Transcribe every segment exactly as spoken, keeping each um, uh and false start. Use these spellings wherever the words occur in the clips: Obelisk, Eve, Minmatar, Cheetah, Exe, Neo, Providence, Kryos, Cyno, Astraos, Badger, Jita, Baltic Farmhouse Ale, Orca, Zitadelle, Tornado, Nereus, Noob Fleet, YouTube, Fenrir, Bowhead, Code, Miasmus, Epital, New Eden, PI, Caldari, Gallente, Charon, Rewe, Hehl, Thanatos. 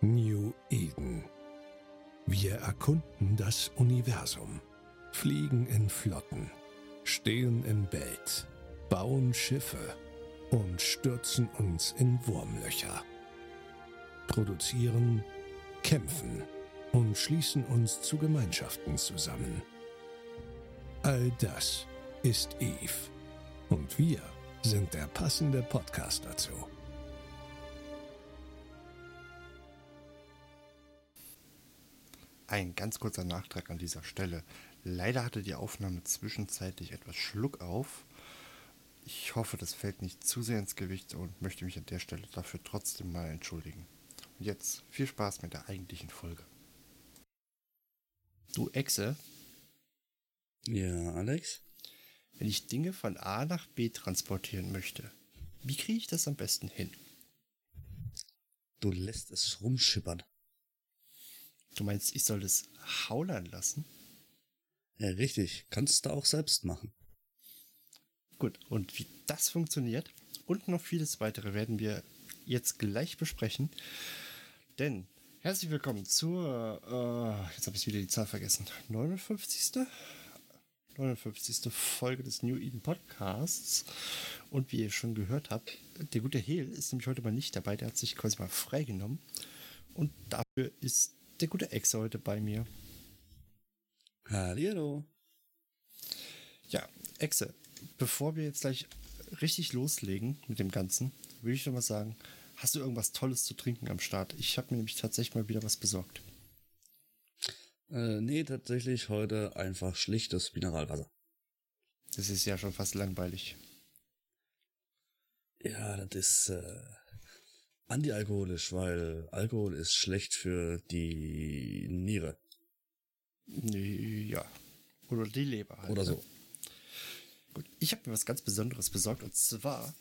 New Eden. Wir erkunden das Universum, fliegen in Flotten, stehen im Belt, bauen Schiffe und stürzen uns in Wurmlöcher. Produzieren, kämpfen und schließen uns zu Gemeinschaften zusammen. All das ist Eve und wir sind der passende Podcast dazu. Ein ganz kurzer Nachtrag an dieser Stelle. Leider hatte die Aufnahme zwischenzeitlich etwas Schluckauf. Ich hoffe, das fällt nicht zu sehr ins Gewicht und möchte mich an der Stelle dafür trotzdem mal entschuldigen. Und jetzt viel Spaß mit der eigentlichen Folge. Du Exe? Ja, Alex? Wenn ich Dinge von A nach B transportieren möchte, wie kriege ich das am besten hin? Du lässt es rumschippern. Du meinst, ich soll das haulern lassen? Ja, richtig. Kannst du auch selbst machen. Gut, und wie das funktioniert und noch vieles weitere werden wir jetzt gleich besprechen. Denn herzlich willkommen zur, äh, jetzt habe ich wieder die Zahl vergessen, neunundfünfzigste. neunundfünfzigste. Folge des New Eden Podcasts. Und wie ihr schon gehört habt, der gute Hehl ist nämlich heute mal nicht dabei. Der hat sich quasi mal freigenommen. Und dafür ist der gute Exe heute bei mir. Hallihallo. Ja, Exe, bevor wir jetzt gleich richtig loslegen mit dem Ganzen, würde ich doch mal sagen, hast du irgendwas Tolles zu trinken am Start? Ich habe mir nämlich tatsächlich mal wieder was besorgt. Äh, nee, tatsächlich heute einfach schlichtes Mineralwasser. Das ist ja schon fast langweilig. Ja, das ist äh, antialkoholisch, weil Alkohol ist schlecht für die Niere. Ja, oder die Leber halt. Oder so. Gut, ich habe mir was ganz Besonderes besorgt und zwar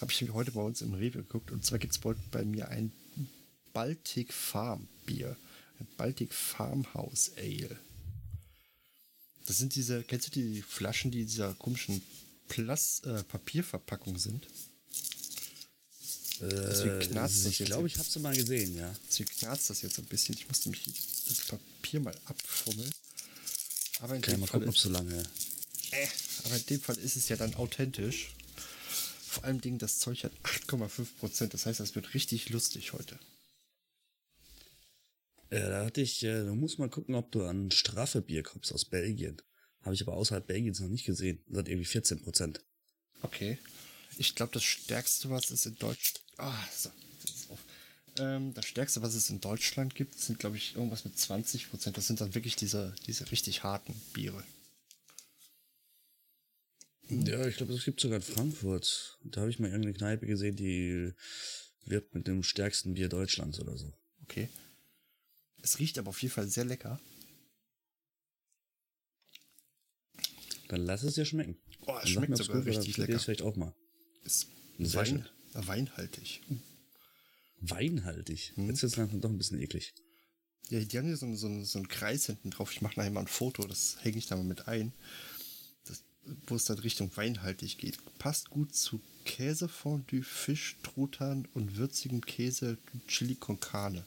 habe ich heute bei uns im Rewe geguckt und zwar gibt es bald bei mir ein Baltic Farm Bier. Ein Baltic Farmhouse Ale. Das sind diese, kennst du die Flaschen, die in dieser komischen Plas- äh, Papierverpackung sind? Äh, Deswegen knarzt das ich jetzt. Glaube, ich habe sie mal gesehen, ja. Deswegen knarzt das jetzt ein bisschen. Ich musste mich das Papier mal abfummeln. Aber in okay, dem mal Fall gucken, ist, so lange. Äh, aber in dem Fall ist es ja dann authentisch. Vor allem Dingen, das Zeug hat acht Komma fünf Prozent. Das heißt, das wird richtig lustig heute. Ja, da hatte ich, äh, du musst mal gucken, ob du an straffe Bier kommst aus Belgien. Habe ich aber außerhalb Belgiens noch nicht gesehen. Das hat irgendwie vierzehn Prozent. Okay. Ich glaube, das stärkste, was es in Deutschland, ah, so, jetzt ist auf. Ähm, das stärkste, was es in Deutschland gibt, sind, glaube ich, irgendwas mit zwanzig Prozent. Das sind dann wirklich diese, diese richtig harten Biere. Ja, ich glaube, das gibt es sogar in Frankfurt. Da habe ich mal irgendeine Kneipe gesehen, die wirbt mit dem stärksten Bier Deutschlands oder so. Okay. Es riecht aber auf jeden Fall sehr lecker. Dann lass es dir schmecken. Oh, es schmeckt sogar gut, richtig lecker. Vielleicht auch mal. Ist Wein, weinhaltig. Weinhaltig? Hm. Jetzt wird es langsam doch ein bisschen eklig. Ja, die haben hier so, so, so einen Kreis hinten drauf. Ich mache nachher mal ein Foto, das hänge ich da mal mit ein. Das, wo es dann Richtung weinhaltig geht. Passt gut zu Käsefondue, Fisch, Truthahn und würzigem Käse, Chili con Carne.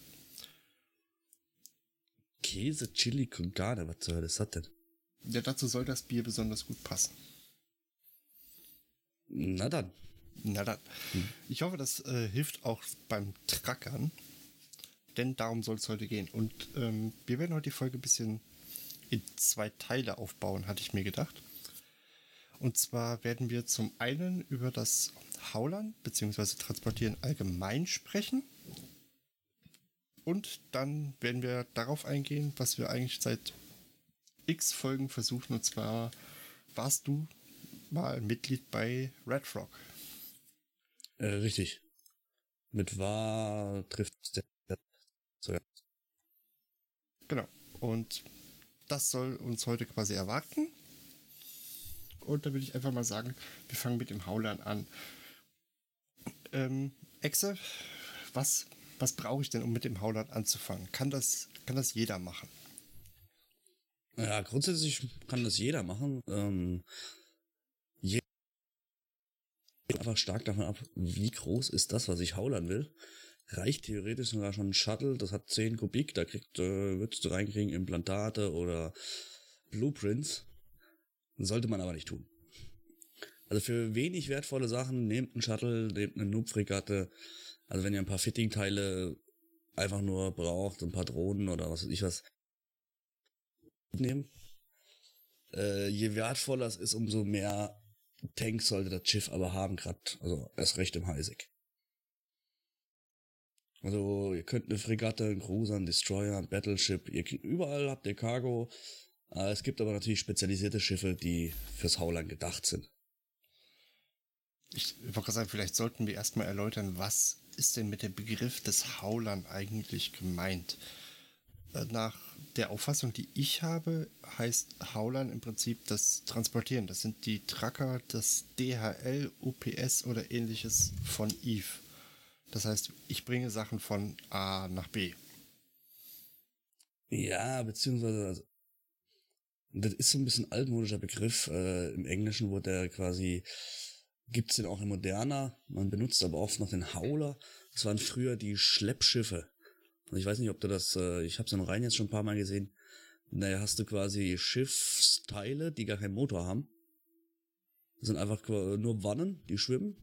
Käse, Chili con Carne, was soll das hat denn? Ja, dazu soll das Bier besonders gut passen. Na dann. Na dann. Hm. Ich hoffe, das äh, hilft auch beim Trackern, denn darum soll es heute gehen. Und ähm, wir werden heute die Folge ein bisschen in zwei Teile aufbauen, hatte ich mir gedacht. Und zwar werden wir zum einen über das Haulern bzw. Transportieren allgemein sprechen. Und dann werden wir darauf eingehen, was wir eigentlich seit x Folgen versuchen. Und zwar warst du mal Mitglied bei Red Frog. Äh, richtig. Mit war trifft es der. Genau. Und das soll uns heute quasi erwarten. Und da würde ich einfach mal sagen, wir fangen mit dem Haulern an. Ähm, Exe, was... Was brauche ich denn, um mit dem Haulern anzufangen? Kann das, kann das jeder machen? Ja, grundsätzlich kann das jeder machen. Ähm, jeder hängt einfach stark davon ab, wie groß ist das, was ich haulern will. reicht theoretisch sogar schon ein Shuttle, das hat zehn Kubik, da kriegt, äh, würdest du reinkriegen Implantate oder Blueprints. Sollte man aber nicht tun. Also für wenig wertvolle Sachen, nehmt einen Shuttle, nehmt eine Noob-Fregatte. Also wenn ihr ein paar Fitting-Teile einfach nur braucht, ein paar Drohnen oder was weiß ich was, nehmen. Äh, je wertvoller es ist, umso mehr Tanks sollte das Schiff aber haben gerade. Also erst recht im Highsec. Also ihr könnt eine Fregatte, einen Cruiser, einen Destroyer, ein Battleship, ihr, überall habt ihr Cargo. Äh, es gibt aber natürlich spezialisierte Schiffe, die fürs Howlern gedacht sind. Ich wollte gerade sagen, vielleicht sollten wir erstmal erläutern, was ist denn mit dem Begriff des Howlern eigentlich gemeint? Nach der Auffassung, die ich habe, heißt Howlern im Prinzip das Transportieren. Das sind die Tracker, das D H L, U P S oder ähnliches von Eve. Das heißt, ich bringe Sachen von A nach B. Ja, beziehungsweise, also, das ist so ein bisschen altmodischer Begriff. Äh, im Englischen wurde der quasi, gibt's den auch in moderner, man benutzt aber oft noch den Howler. Das waren früher die Schleppschiffe. Ich weiß nicht, ob du das, äh, ich hab's im Rhein jetzt schon ein paar Mal gesehen. Naja, hast du quasi Schiffsteile, die gar keinen Motor haben. Das sind einfach nur Wannen, die schwimmen.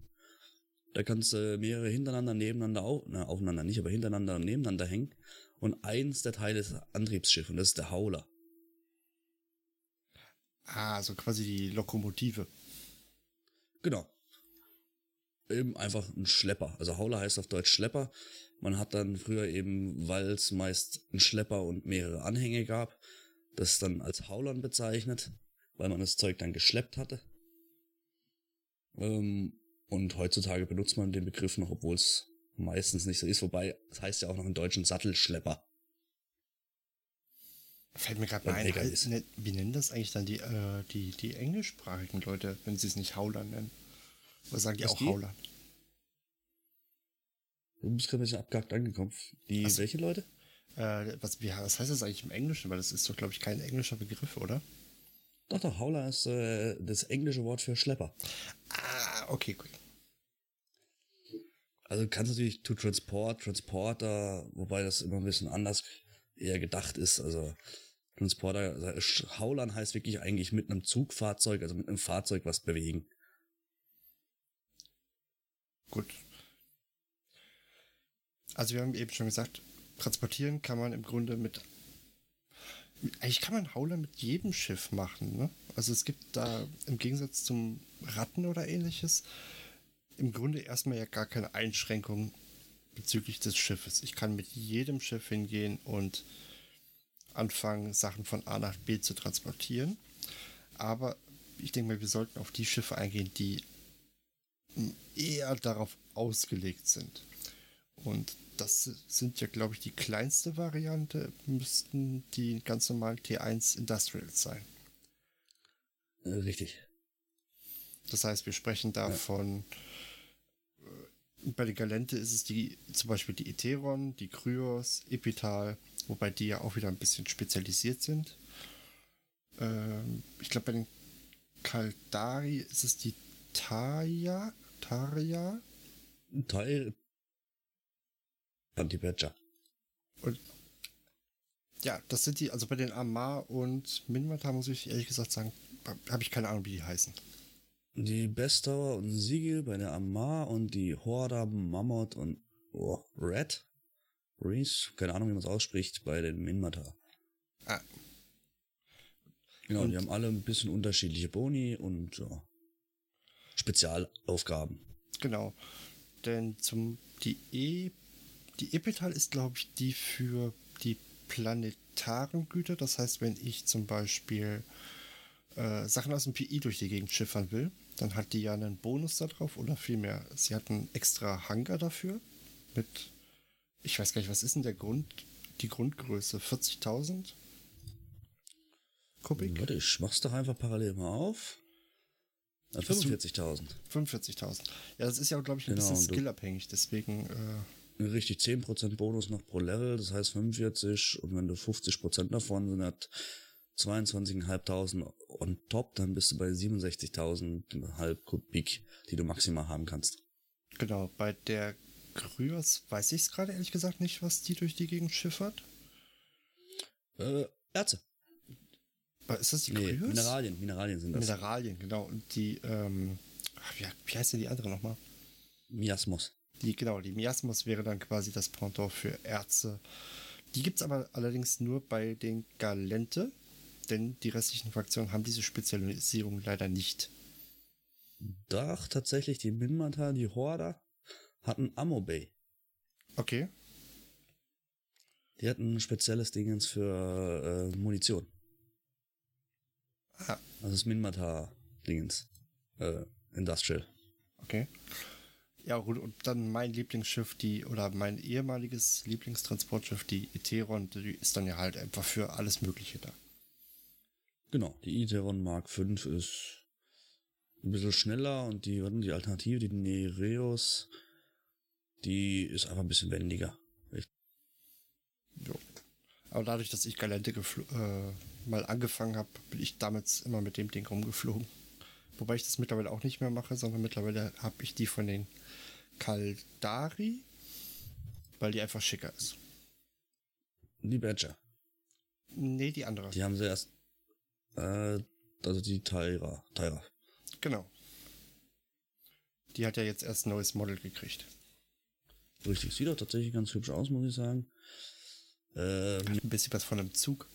Da kannst du mehrere hintereinander, nebeneinander, auf, na, aufeinander nicht, aber hintereinander und nebeneinander hängen. Und eins der Teile ist das Antriebsschiff und das ist der Howler. Ah, so quasi die Lokomotive. Genau. Eben einfach ein Schlepper. Also Howler heißt auf Deutsch Schlepper. Man hat dann früher eben, weil es meist einen Schlepper und mehrere Anhänge gab, das dann als Howlern bezeichnet, weil man das Zeug dann geschleppt hatte. Ähm, und heutzutage benutzt man den Begriff noch, obwohl es meistens nicht so ist. Wobei, es heißt ja auch noch im Deutschen Sattelschlepper. Fällt mir gerade ein, halt, ne, wie nennen das eigentlich dann die, äh, die, die englischsprachigen Leute, wenn sie es nicht Howler nennen? Oder sagen die auch Howler? Du bist gerade ein bisschen abgehakt angekommen. Die also, welche Leute? Äh, was, wie, was heißt das eigentlich im Englischen? Weil das ist doch, glaube ich, kein englischer Begriff, oder? Doch, doch, Howler ist äh, das englische Wort für Schlepper. Ah, okay, gut. Also kannst du natürlich to transport, Transporter, wobei das immer ein bisschen anders eher gedacht ist. Also Transporter, also Howlern heißt wirklich eigentlich mit einem Zugfahrzeug, also mit einem Fahrzeug was bewegen. Gut. Also wir haben eben schon gesagt, transportieren kann man im Grunde mit, eigentlich kann man Howler mit jedem Schiff machen, ne? Also es gibt da im Gegensatz zum Ratten oder ähnliches im Grunde erstmal ja gar keine Einschränkung bezüglich des Schiffes. Ich kann mit jedem Schiff hingehen und anfangen, Sachen von A nach B zu transportieren. Aber ich denke mal, wir sollten auf die Schiffe eingehen, die eher darauf ausgelegt sind. Und das sind ja, glaube ich, die kleinste Variante, müssten die ganz normal T eins Industrials sein. Richtig. Das heißt, wir sprechen davon, ja. Bei der Gallente ist es die, zum Beispiel die Iteron, die Kryos, Epital, wobei die ja auch wieder ein bisschen spezialisiert sind. Ähm, ich glaube, bei den Caldari ist es die Tayra? Tayra? Tayra. Antipatcher. Und ja, das sind die, also bei den Amar und Minmatar muss ich ehrlich gesagt sagen, habe ich keine Ahnung, wie die heißen. Die Bestauer und Siegel bei der Amar und die Horda, Mammut und oh, Red? Reese? Keine Ahnung, wie man es ausspricht, bei den Minmatar. Ah. Genau, und die haben alle ein bisschen unterschiedliche Boni und ja, Spezialaufgaben. Genau. Denn zum die E. Die Epital ist, glaube ich, die für die planetaren Güter. Das heißt, wenn ich zum Beispiel äh, Sachen aus dem P I durch die Gegend schiffern will, dann hat die ja einen Bonus da drauf oder vielmehr, sie hat einen extra Hangar dafür mit, ich weiß gar nicht, was ist denn der Grund, die Grundgröße? vierzigtausend Kubik? Warte, ich mach's doch einfach parallel mal auf. Na, fünfundvierzigtausend. fünfundvierzigtausend. Ja, das ist ja, glaube ich, ein genau, bisschen skillabhängig, deswegen... Äh, Richtig, zehn Prozent Bonus noch pro Level, das heißt fünfundvierzig und wenn du fünfzig Prozent davon sind, hat zweiundzwanzigtausendfünfhundert on top, dann bist du bei siebenundsechzigtausendfünfhundert Kubik, die du maximal haben kannst. Genau, bei der Kryos weiß ich es gerade ehrlich gesagt nicht, was die durch die Gegend schiffert. Äh, Erze. Ist das die nee, Kryos? Mineralien, Mineralien sind das. Mineralien, genau. Und die, ähm, wie, wie heißt denn die andere nochmal? Miasmus. Die, genau, die Miasmus wäre dann quasi das Pendant für Erze. Die gibt's aber allerdings nur bei den Gallente, denn die restlichen Fraktionen haben diese Spezialisierung leider nicht. Doch, tatsächlich, die Minmatar, die Horda, hatten Amobay. Okay. Die hatten ein spezielles Dingens für äh, Munition. Ah. Also das Minmatar-Dingens. Äh, Industrial. Okay. Ja gut, und dann mein Lieblingsschiff, die, oder mein ehemaliges Lieblingstransportschiff, die Iteron, die ist dann ja halt einfach für alles Mögliche da. Genau, die Iteron Mark fünf ist ein bisschen schneller und die, die Alternative, die Nereus, die ist einfach ein bisschen wendiger. Jo. Aber dadurch, dass ich Gallente gefl- äh, mal angefangen habe, bin ich damals immer mit dem Ding rumgeflogen. Wobei ich das mittlerweile auch nicht mehr mache, sondern mittlerweile habe ich die von den Caldari, weil die einfach schicker ist. Die Badger. Nee, die andere. Die haben sie erst, äh, also die Tayra, Tayra. Genau. Die hat ja jetzt erst ein neues Model gekriegt. Richtig, sieht doch tatsächlich ganz hübsch aus, muss ich sagen. Äh, hat ein bisschen was von einem Zug.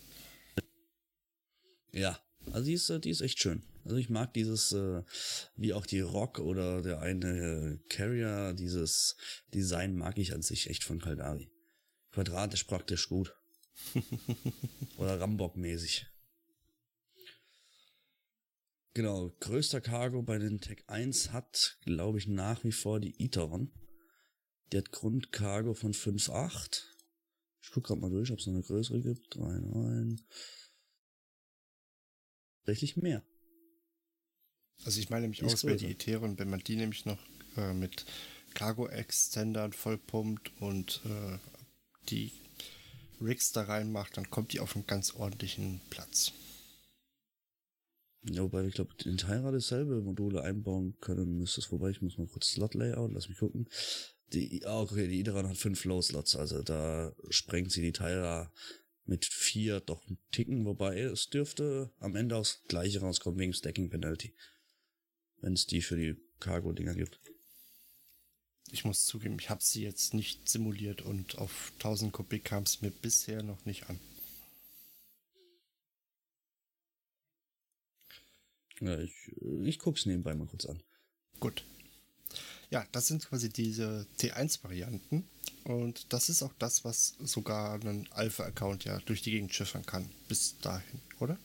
Ja. Also die ist, die ist echt schön. Also ich mag dieses, äh, wie auch die Rock oder der eine äh, Carrier, dieses Design mag ich an sich echt von Caldari. Quadratisch praktisch gut. Oder Rambock-mäßig. Genau, größter Cargo bei den Tech eins hat, glaube ich, nach wie vor die Iteron. Die hat Grundcargo von fünf Komma acht. Ich gucke gerade mal durch, ob es noch eine größere gibt. drei Komma neun... Tatsächlich mehr. Also ich meine nämlich aus bei die Iteron, wenn man die nämlich noch äh, mit Cargo-Extendern vollpumpt und äh, die Rigs da reinmacht, dann kommt die auf einen ganz ordentlichen Platz. Ja, wobei ich glaube, in Tayra dasselbe Module einbauen können müsstest, wobei ich muss mal kurz Slot-Layout, lass mich gucken. Die, oh, okay, die Iteron hat fünf Low-Slots, also da sprengt sie die Tayra mit vier doch einen Ticken, wobei es dürfte am Ende auch das gleiche rauskommen wegen Stacking Penalty. Wenn es die für die Cargo-Dinger gibt. Ich muss zugeben, ich habe sie jetzt nicht simuliert und auf tausend Kubik kam es mir bisher noch nicht an. Ja, ich, ich guck's nebenbei mal kurz an. Gut. Ja, das sind quasi diese T eins Varianten. Und das ist auch das, was sogar ein Alpha-Account ja durch die Gegend schiffern kann. Bis dahin, oder?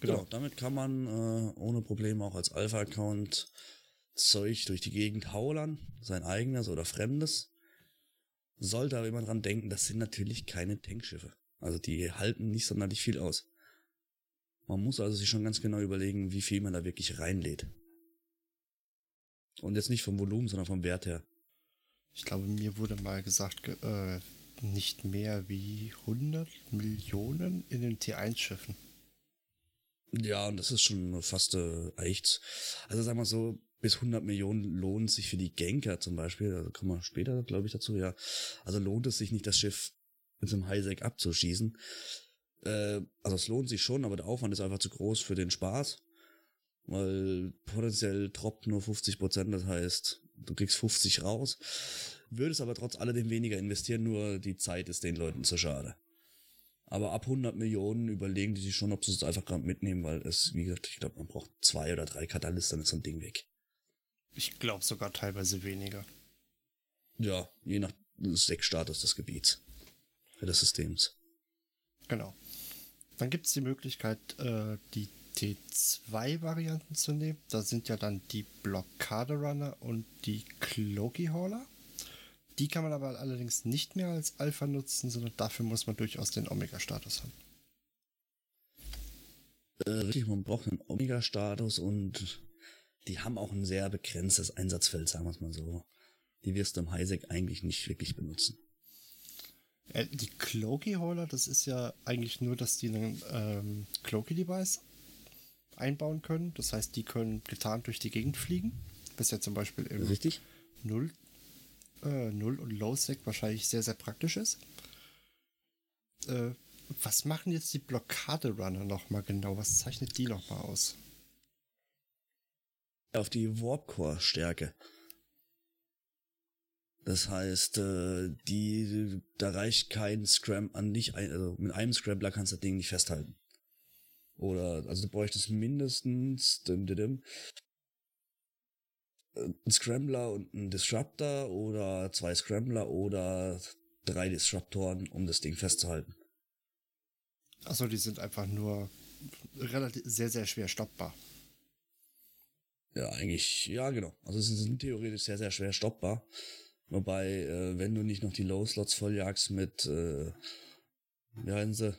Genau, genau damit kann man äh, ohne Probleme auch als Alpha-Account Zeug durch die Gegend haulern. Sein eigenes oder fremdes. Sollte aber immer dran denken, das sind natürlich keine Tankschiffe. Also die halten nicht sonderlich viel aus. Man muss also sich schon ganz genau überlegen, wie viel man da wirklich reinlädt. Und jetzt nicht vom Volumen, sondern vom Wert her. Ich glaube, mir wurde mal gesagt, äh, nicht mehr wie hundert Millionen in den T eins Schiffen. Ja, und das ist schon fast äh, echt. Also sagen wir so, bis hundert Millionen lohnt sich für die Ganker zum Beispiel, also kommen wir später, glaube ich, dazu, ja. Also lohnt es sich nicht, das Schiff mit so einem Highsec abzuschießen. Äh, also es lohnt sich schon, aber der Aufwand ist einfach zu groß für den Spaß. Weil potenziell droppt nur fünfzig Prozent, das heißt, du kriegst fünfzig raus, würdest aber trotz alledem weniger investieren, nur die Zeit ist den Leuten zu schade. Aber ab hundert Millionen überlegen die sich schon, ob sie es einfach gerade mitnehmen, weil es, wie gesagt, ich glaube, man braucht zwei oder drei Katalyst, dann ist so ein Ding weg. Ich glaube sogar teilweise weniger. Ja, je nach Status des Gebiets, des Systems. Genau. Dann gibt es die Möglichkeit, äh, die T zwei Varianten zu nehmen. Da sind ja dann die Blockade-Runner und die Cloaky-Hauler. Die kann man aber allerdings nicht mehr als Alpha nutzen, sondern dafür muss man durchaus den Omega-Status haben. Äh, richtig, man braucht einen Omega-Status und die haben auch ein sehr begrenztes Einsatzfeld, sagen wir es mal so. Die wirst du im Highsec eigentlich nicht wirklich benutzen. Äh, die Cloaky-Hauler, das ist ja eigentlich nur, dass die einen ähm, Cloaky-Device einbauen können. Das heißt, die können getarnt durch die Gegend fliegen. Das ist ja zum Beispiel im Richtig. null äh, Null- und Low-Stack wahrscheinlich sehr, sehr praktisch ist. Äh, was machen jetzt die Blockade-Runner nochmal genau? Was zeichnet die nochmal aus? Auf die Warp-Core-Stärke. Das heißt, äh, die, da reicht kein Scram an nicht, ein, also mit einem Scrambler kannst du das Ding nicht festhalten. Oder, also du bräuchtest mindestens dim, dim, dim, ein Scrambler und ein Disruptor oder zwei Scrambler oder drei Disruptoren, um das Ding festzuhalten. Achso, die sind einfach nur relativ sehr, sehr schwer stoppbar. Ja, eigentlich, ja genau. Also sie sind theoretisch sehr, sehr schwer stoppbar. Wobei, äh, wenn du nicht noch die Low-Slots volljagst mit, äh, wie heißen sie,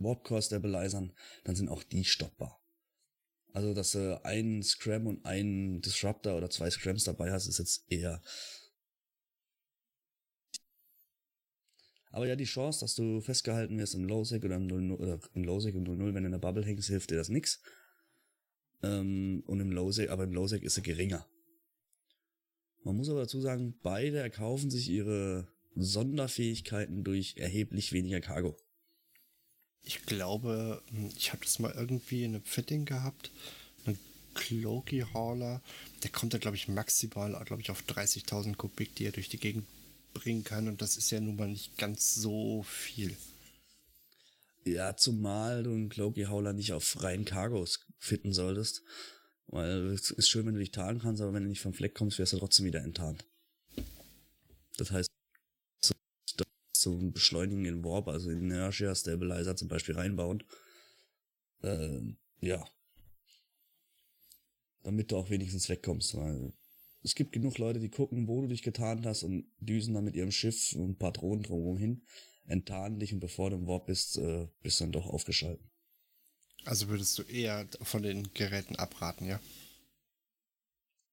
Warp-Core-Stabilizern, dann sind auch die stoppbar. Also, dass du äh, einen Scram und einen Disruptor oder zwei Scrams dabei hast, ist jetzt eher... Aber ja, die Chance, dass du festgehalten wirst im Low-Sec oder im null null, oder im Low-Sec im null null, wenn du in der Bubble hängst, hilft dir das nix. Ähm, und im Low-Sec, aber im Low-Sec ist er geringer. Man muss aber dazu sagen, beide erkaufen sich ihre Sonderfähigkeiten durch erheblich weniger Cargo. Ich glaube, ich habe das mal irgendwie in einem Fitting gehabt, ein Cloaky-Hauler, der kommt da glaube ich maximal, glaube ich, auf dreißigtausend Kubik, die er durch die Gegend bringen kann, und das ist ja nun mal nicht ganz so viel. Ja, zumal du einen Cloaky-Hauler nicht auf reinen Cargos fitten solltest. Weil es ist schön, wenn du dich tarnen kannst, aber wenn du nicht vom Fleck kommst, wirst du trotzdem wieder enttarnt. Das heißt, zum Beschleunigen in Warp, also in Inertia Stabilizer zum Beispiel reinbauen. Ähm, ja. Damit du auch wenigstens wegkommst, weil es gibt genug Leute, die gucken, wo du dich getarnt hast und düsen dann mit ihrem Schiff und Patronen drumherum hin, enttarnen dich und bevor du im Warp bist, äh, bist du dann doch aufgeschalten. Also würdest du eher von den Geräten abraten, ja?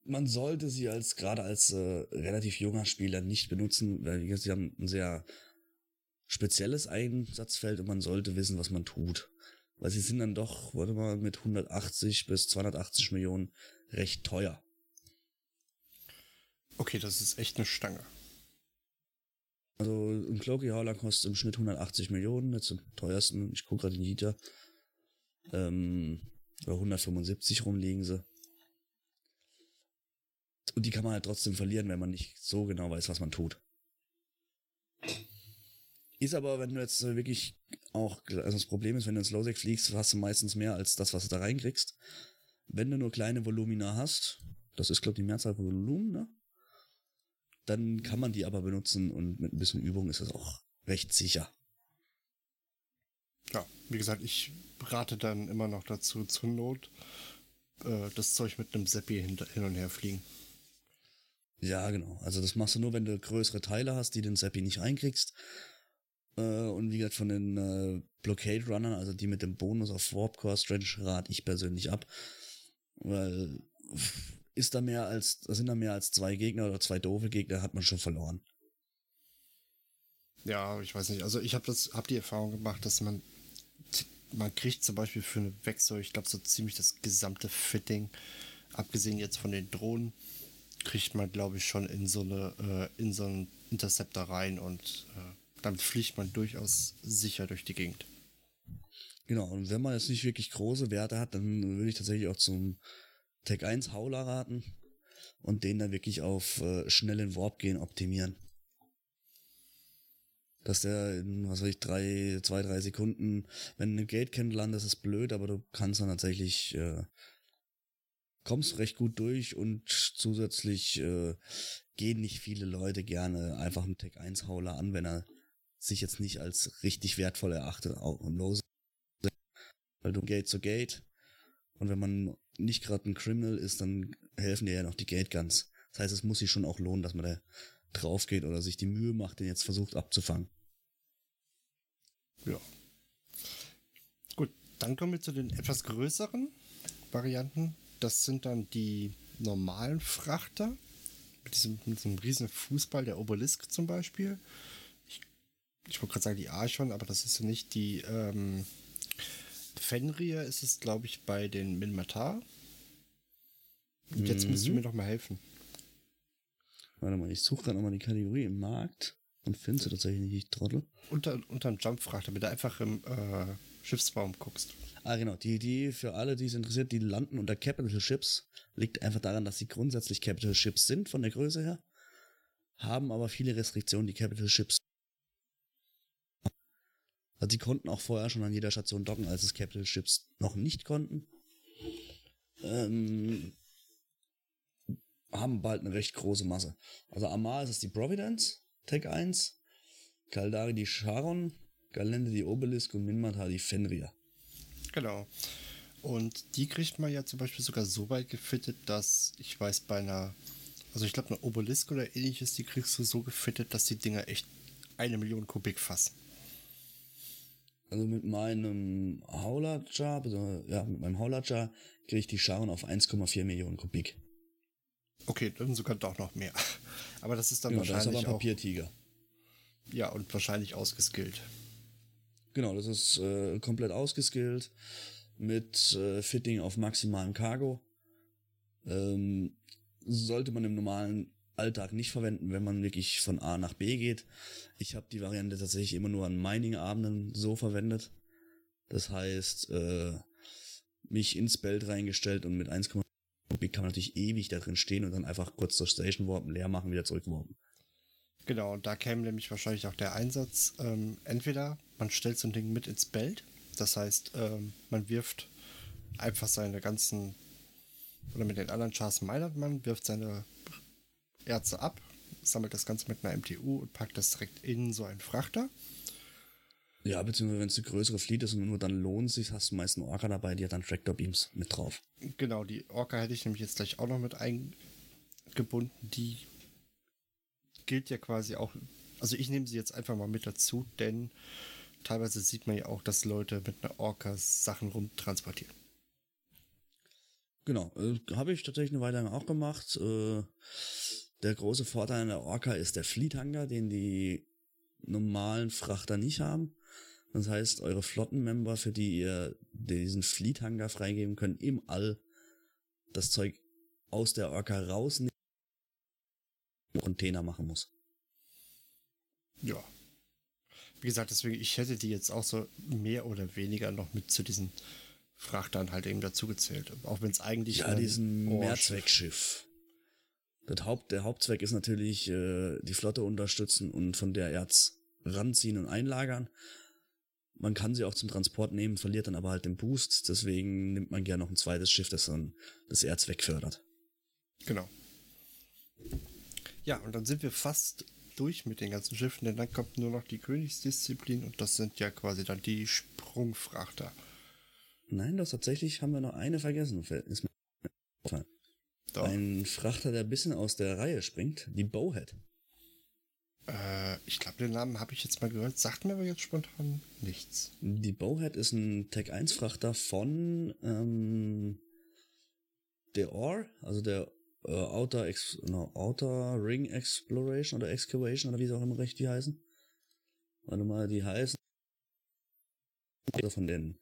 Man sollte sie als gerade als äh, relativ junger Spieler nicht benutzen, weil wie gesagt, sie haben ein sehr spezielles Einsatzfeld und man sollte wissen, was man tut. Weil sie sind dann doch, warte mal, mit hundertachtzig bis zweihundertachtzig Millionen recht teuer. Okay, das ist echt eine Stange. Also ein Cloaky-Hauler kostet im Schnitt hundertachtzig Millionen, jetzt am teuersten, ich gucke gerade in Jita. Ähm, oder hundertfünfundsiebzig rumliegen sie. Und die kann man halt trotzdem verlieren, wenn man nicht so genau weiß, was man tut. Ist aber, wenn du jetzt wirklich auch, also das Problem ist, wenn du ins Lowsec fliegst, hast du meistens mehr als das, was du da reinkriegst. Wenn du nur kleine Volumina hast, das ist, glaube ich, die Mehrzahl von Volumen, ne? Dann kann man die aber benutzen und mit ein bisschen Übung ist das auch recht sicher. Ja, wie gesagt, ich rate dann immer noch dazu, zur Not, äh, das Zeug mit einem Seppi hin, hin und her fliegen. Ja, genau. Also das machst du nur, wenn du größere Teile hast, die den Seppi nicht reinkriegst. Äh, und wie gesagt, von den äh, Blockade-Runnern, also die mit dem Bonus auf Warp-Core-Strange, rate ich persönlich ab. Weil ist da mehr als, sind da mehr als zwei Gegner oder zwei doofe Gegner, hat man schon verloren. Ja, ich weiß nicht. Also ich habe das, hab die Erfahrung gemacht, dass man man kriegt zum Beispiel für eine Wechsel, ich glaube so ziemlich das gesamte Fitting, abgesehen jetzt von den Drohnen, kriegt man glaube ich schon in so eine äh, in so einen Interceptor rein und äh, damit fliegt man durchaus sicher durch die Gegend. Genau. Und wenn man jetzt nicht wirklich große Werte hat, dann würde ich tatsächlich auch zum Tech eins Hauler raten und den dann wirklich auf äh, schnellen Warp gehen optimieren. Dass der in, was weiß ich, drei, zwei, drei Sekunden, wenn du eine Gate-Cam landest, ist blöd, aber du kannst dann tatsächlich, äh, kommst recht gut durch und zusätzlich äh, gehen nicht viele Leute gerne einfach einen Tech eins Hauler an, wenn er sich jetzt nicht als richtig wertvoll erachtet, auch im Low, weil du Gate zu Gate und wenn man nicht gerade ein Criminal ist, dann helfen dir ja noch die Gate-Guns. Das heißt, es muss sich schon auch lohnen, dass man da drauf geht oder sich die Mühe macht, den jetzt versucht abzufangen. Ja. Gut, dann kommen wir zu den etwas größeren Varianten. Das sind dann die normalen Frachter mit diesem, mit diesem riesen Fußball, der Obelisk zum Beispiel. Ich, ich wollte gerade sagen die Archon, aber das ist ja nicht die ähm, Fenrir ist es, glaube ich, bei den Minmatar. Und jetzt mhm. müsst ihr mir doch mal helfen. Warte mal, ich suche gerade nochmal die Kategorie im Markt und finde sie tatsächlich nicht, ich Trottel. Unter, unter dem Jump-Frachter, damit du einfach im äh, Schiffsbaum guckst. Ah, genau. Die, die, für alle, die es interessiert, die landen unter Capital Ships. Liegt einfach daran, dass sie grundsätzlich Capital Ships sind, von der Größe her. Haben aber viele Restriktionen, die Capital Ships. Also, sie konnten auch vorher schon an jeder Station docken, als es Capital Ships noch nicht konnten. Ähm, haben bald eine recht große Masse. Also, Amarr ist es die Providence, Tech eins. Caldari die Charon. Gallente die Obelisk und Minmatar die Fenrir. Genau. Und die kriegt man ja zum Beispiel sogar so weit gefittet, dass, ich weiß, bei einer, also ich glaube, eine Obelisk oder ähnliches, die kriegst du so gefittet, dass die Dinger echt eine Million Kubik fassen. Also mit meinem Howlager, ja, mit meinem Howlager kriege ich die Charon auf eins Komma vier Millionen Kubik. Okay, dann sogar doch noch mehr. Aber das ist dann genau, wahrscheinlich. Das ist aber ein Papiertiger. Auch, ja, und wahrscheinlich ausgeskillt. Genau, das ist äh, komplett ausgeskillt mit äh, Fitting auf maximalem Cargo. Ähm, sollte man im normalen Alltag nicht verwenden, wenn man wirklich von A nach B geht. Ich habe die Variante tatsächlich immer nur an Mining-Abenden so verwendet. Das heißt, äh, mich ins Belt reingestellt und mit eins Komma vier Kubik kann man natürlich ewig da drin stehen und dann einfach kurz zur Station warpen, leer machen, wieder zurückwarpen. Genau, und da käme nämlich wahrscheinlich auch der Einsatz, ähm, entweder man stellt so ein Ding mit ins Belt, das heißt, ähm, man wirft einfach seine ganzen, oder mit den anderen Chars meint man, wirft seine Erze ab, sammelt das Ganze mit einer M T U und packt das direkt in so einen Frachter. Ja, beziehungsweise wenn es eine größere Fleet ist und nur dann lohnt es sich, hast du meist einen Orca dabei, die hat dann Tractor-Beams mit drauf. Genau, die Orca hätte ich nämlich jetzt gleich auch noch mit eingebunden, die gilt ja quasi auch, also ich nehme sie jetzt einfach mal mit dazu, denn teilweise sieht man ja auch, dass Leute mit einer Orca Sachen rumtransportieren. Genau, äh, habe ich tatsächlich eine Weile lang auch gemacht. Äh, der große Vorteil an der Orca ist der Fleet-Hangar, den die normalen Frachter nicht haben. Das heißt, eure Flottenmember, für die ihr diesen Fleet-Hangar freigeben könnt, im All das Zeug aus der Orca rausnehmen. Container machen muss. Ja. Wie gesagt, deswegen, ich hätte die jetzt auch so mehr oder weniger noch mit zu diesen Frachtern halt eben dazugezählt. Auch wenn es eigentlich... Ja, diesen oh, Mehrzweckschiff. Das Haupt, der Hauptzweck ist natürlich, äh, die Flotte unterstützen und von der Erz ranziehen und einlagern. Man kann sie auch zum Transport nehmen, verliert dann aber halt den Boost. Deswegen nimmt man gerne noch ein zweites Schiff, das dann das Erz wegfördert. Genau. Ja, und dann sind wir fast durch mit den ganzen Schiffen, denn dann kommt nur noch die Königsdisziplin und das sind ja quasi dann die Sprungfrachter. Nein, das tatsächlich haben wir noch eine vergessen. Ist mir aufgefallen. Ein Frachter, der ein bisschen aus der Reihe springt, die Bowhead. Äh, ich glaube, den Namen habe ich jetzt mal gehört, sagt mir aber jetzt spontan nichts. Die Bowhead ist ein Tech eins Frachter von ähm, der O R, also der Uh, Outer, Ex- no, Outer Ring Exploration oder Excavation oder wie sie auch immer recht die heißen. Warte mal, die heißen von den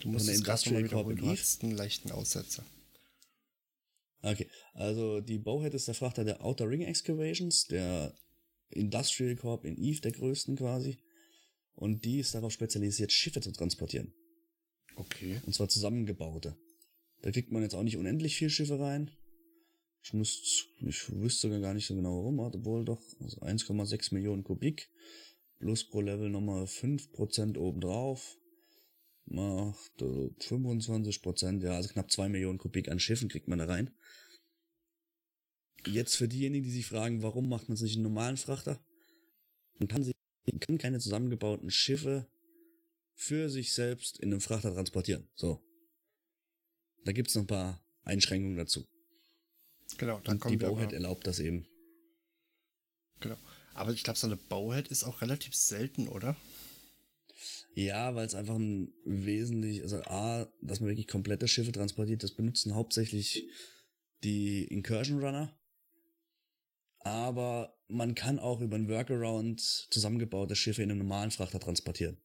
Du musst von den das mal wiederholen, du hast einen leichten Aussetzer. Okay, also die Bowhead ist der Frachter der Outer Ring Excavations, der Industrial Corp in Eve, der größten quasi. Und die ist darauf spezialisiert, Schiffe zu transportieren. Okay. Und zwar zusammengebaute. Da kriegt man jetzt auch nicht unendlich viel Schiffe rein. Ich muss, ich wüsste sogar gar nicht so genau warum, obwohl doch, also eins Komma sechs Millionen Kubik, plus pro Level nochmal fünf Prozent obendrauf, macht fünfundzwanzig Prozent, ja, also knapp zwei Millionen Kubik an Schiffen kriegt man da rein. Jetzt für diejenigen, die sich fragen, warum macht man es nicht einen normalen Frachter? Man kann, sich, man kann keine zusammengebauten Schiffe für sich selbst in einem Frachter transportieren, so. Da gibt's noch ein paar Einschränkungen dazu. Genau, dann kommt die Bowhead erlaubt das eben. Genau. Aber ich glaube, so eine Bowhead ist auch relativ selten, oder? Ja, weil es einfach ein wesentlich, also A, dass man wirklich komplette Schiffe transportiert, das benutzen hauptsächlich die Incursion Runner. Aber man kann auch über einen Workaround zusammengebaute Schiffe in einem normalen Frachter transportieren.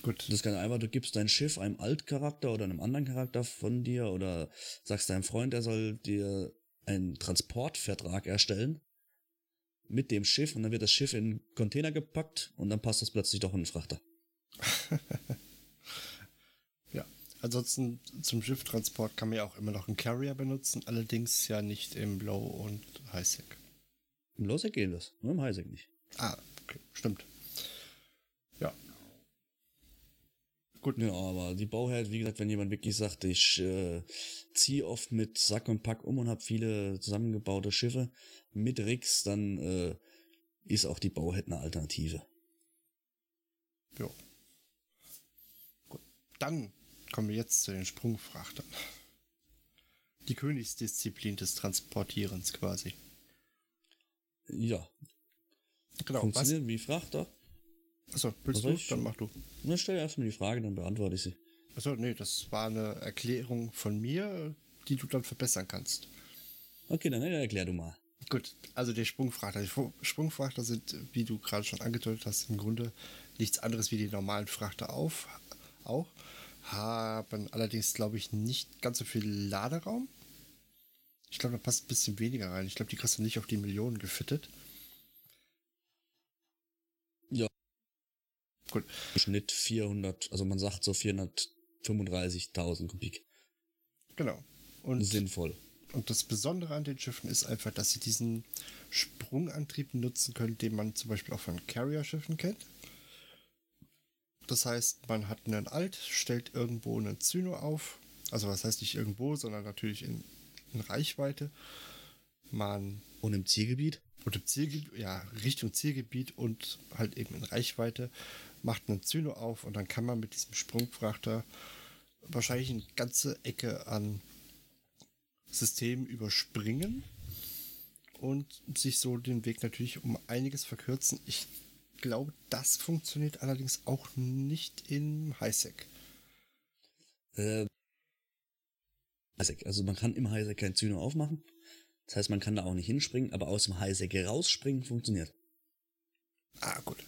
Gut. Das kann einfach, du gibst dein Schiff einem Altcharakter oder einem anderen Charakter von dir oder sagst deinem Freund, er soll dir einen Transportvertrag erstellen mit dem Schiff und dann wird das Schiff in einen Container gepackt und dann passt das plötzlich doch in den Frachter. Ja, ansonsten zum Schifftransport kann man ja auch immer noch einen Carrier benutzen, allerdings ja nicht im Low- und Highsec. Im Low-Sec geht das, nur im Highsec nicht. Ah, okay, stimmt. Ja. Gut. Ja, aber die Bowhead, wie gesagt, wenn jemand wirklich sagt, ich äh, ziehe oft mit Sack und Pack um und habe viele zusammengebaute Schiffe mit Rigs, dann äh, ist auch die Bowhead eine Alternative. Jo. Gut. Dann kommen wir jetzt zu den Sprungfrachtern. Die Königsdisziplin des Transportierens quasi. Ja. Genau. Funktionieren was? Wie Frachter. Achso, willst du? Dann mach du. Dann stell dir erstmal die Frage, dann beantworte ich sie. Achso, nee, das war eine Erklärung von mir, die du dann verbessern kannst. Okay, dann erklär du mal. Gut, also der Sprungfrachter. Die Sprungfrachter sind, wie du gerade schon angedeutet hast, im Grunde nichts anderes wie die normalen Frachter auf, auch. Haben allerdings, glaube ich, nicht ganz so viel Laderaum. Ich glaube, da passt ein bisschen weniger rein. Ich glaube, die kriegst du nicht auf die Millionen gefittet. Ja. Gut. Im Schnitt vierhundert, also man sagt so vierhundertfünfunddreißigtausend Kubik. Genau. Und sinnvoll. Und das Besondere an den Schiffen ist einfach, dass sie diesen Sprungantrieb nutzen können, den man zum Beispiel auch von Carrier-Schiffen kennt. Das heißt, man hat einen Alt, stellt irgendwo einen Cyno auf. Also was heißt nicht irgendwo, sondern natürlich in in Reichweite. Man und im Zielgebiet? Und im Zielgebiet, ja, Richtung Zielgebiet und halt eben in Reichweite macht einen Cyno auf und dann kann man mit diesem Sprungfrachter wahrscheinlich eine ganze Ecke an Systemen überspringen und sich so den Weg natürlich um einiges verkürzen. Ich glaube, das funktioniert allerdings auch nicht im Highsec. Äh. Also man kann im Highsec kein Cyno aufmachen. Das heißt, man kann da auch nicht hinspringen, aber aus dem Highsec rausspringen funktioniert. Ah, gut.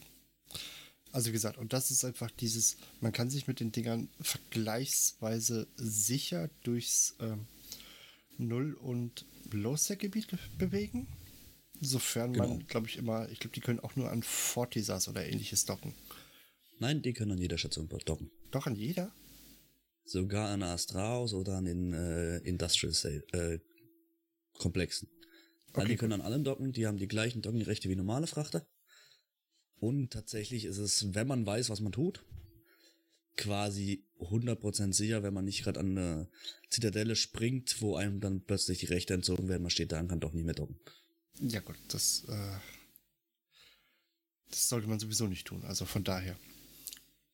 Also wie gesagt, und das ist einfach dieses, man kann sich mit den Dingern vergleichsweise sicher durchs ähm, Null- und Low-Sec-Gebiet bewegen. Sofern genau. Man, glaube ich, immer, ich glaube, die können auch nur an Fortisas oder ähnliches docken. Nein, die können an jeder Station docken. Doch, an jeder? Sogar an Astraos oder an den äh, Industrial-Komplexen. Äh, okay, die können an allem docken, die haben die gleichen Dockingrechte wie normale Frachter. Und tatsächlich ist es, wenn man weiß, was man tut, quasi hundert Prozent sicher, wenn man nicht gerade an eine Zitadelle springt, wo einem dann plötzlich die Rechte entzogen werden, man steht da und kann doch nie mehr docken. Ja gut, das, äh, das sollte man sowieso nicht tun, also von daher.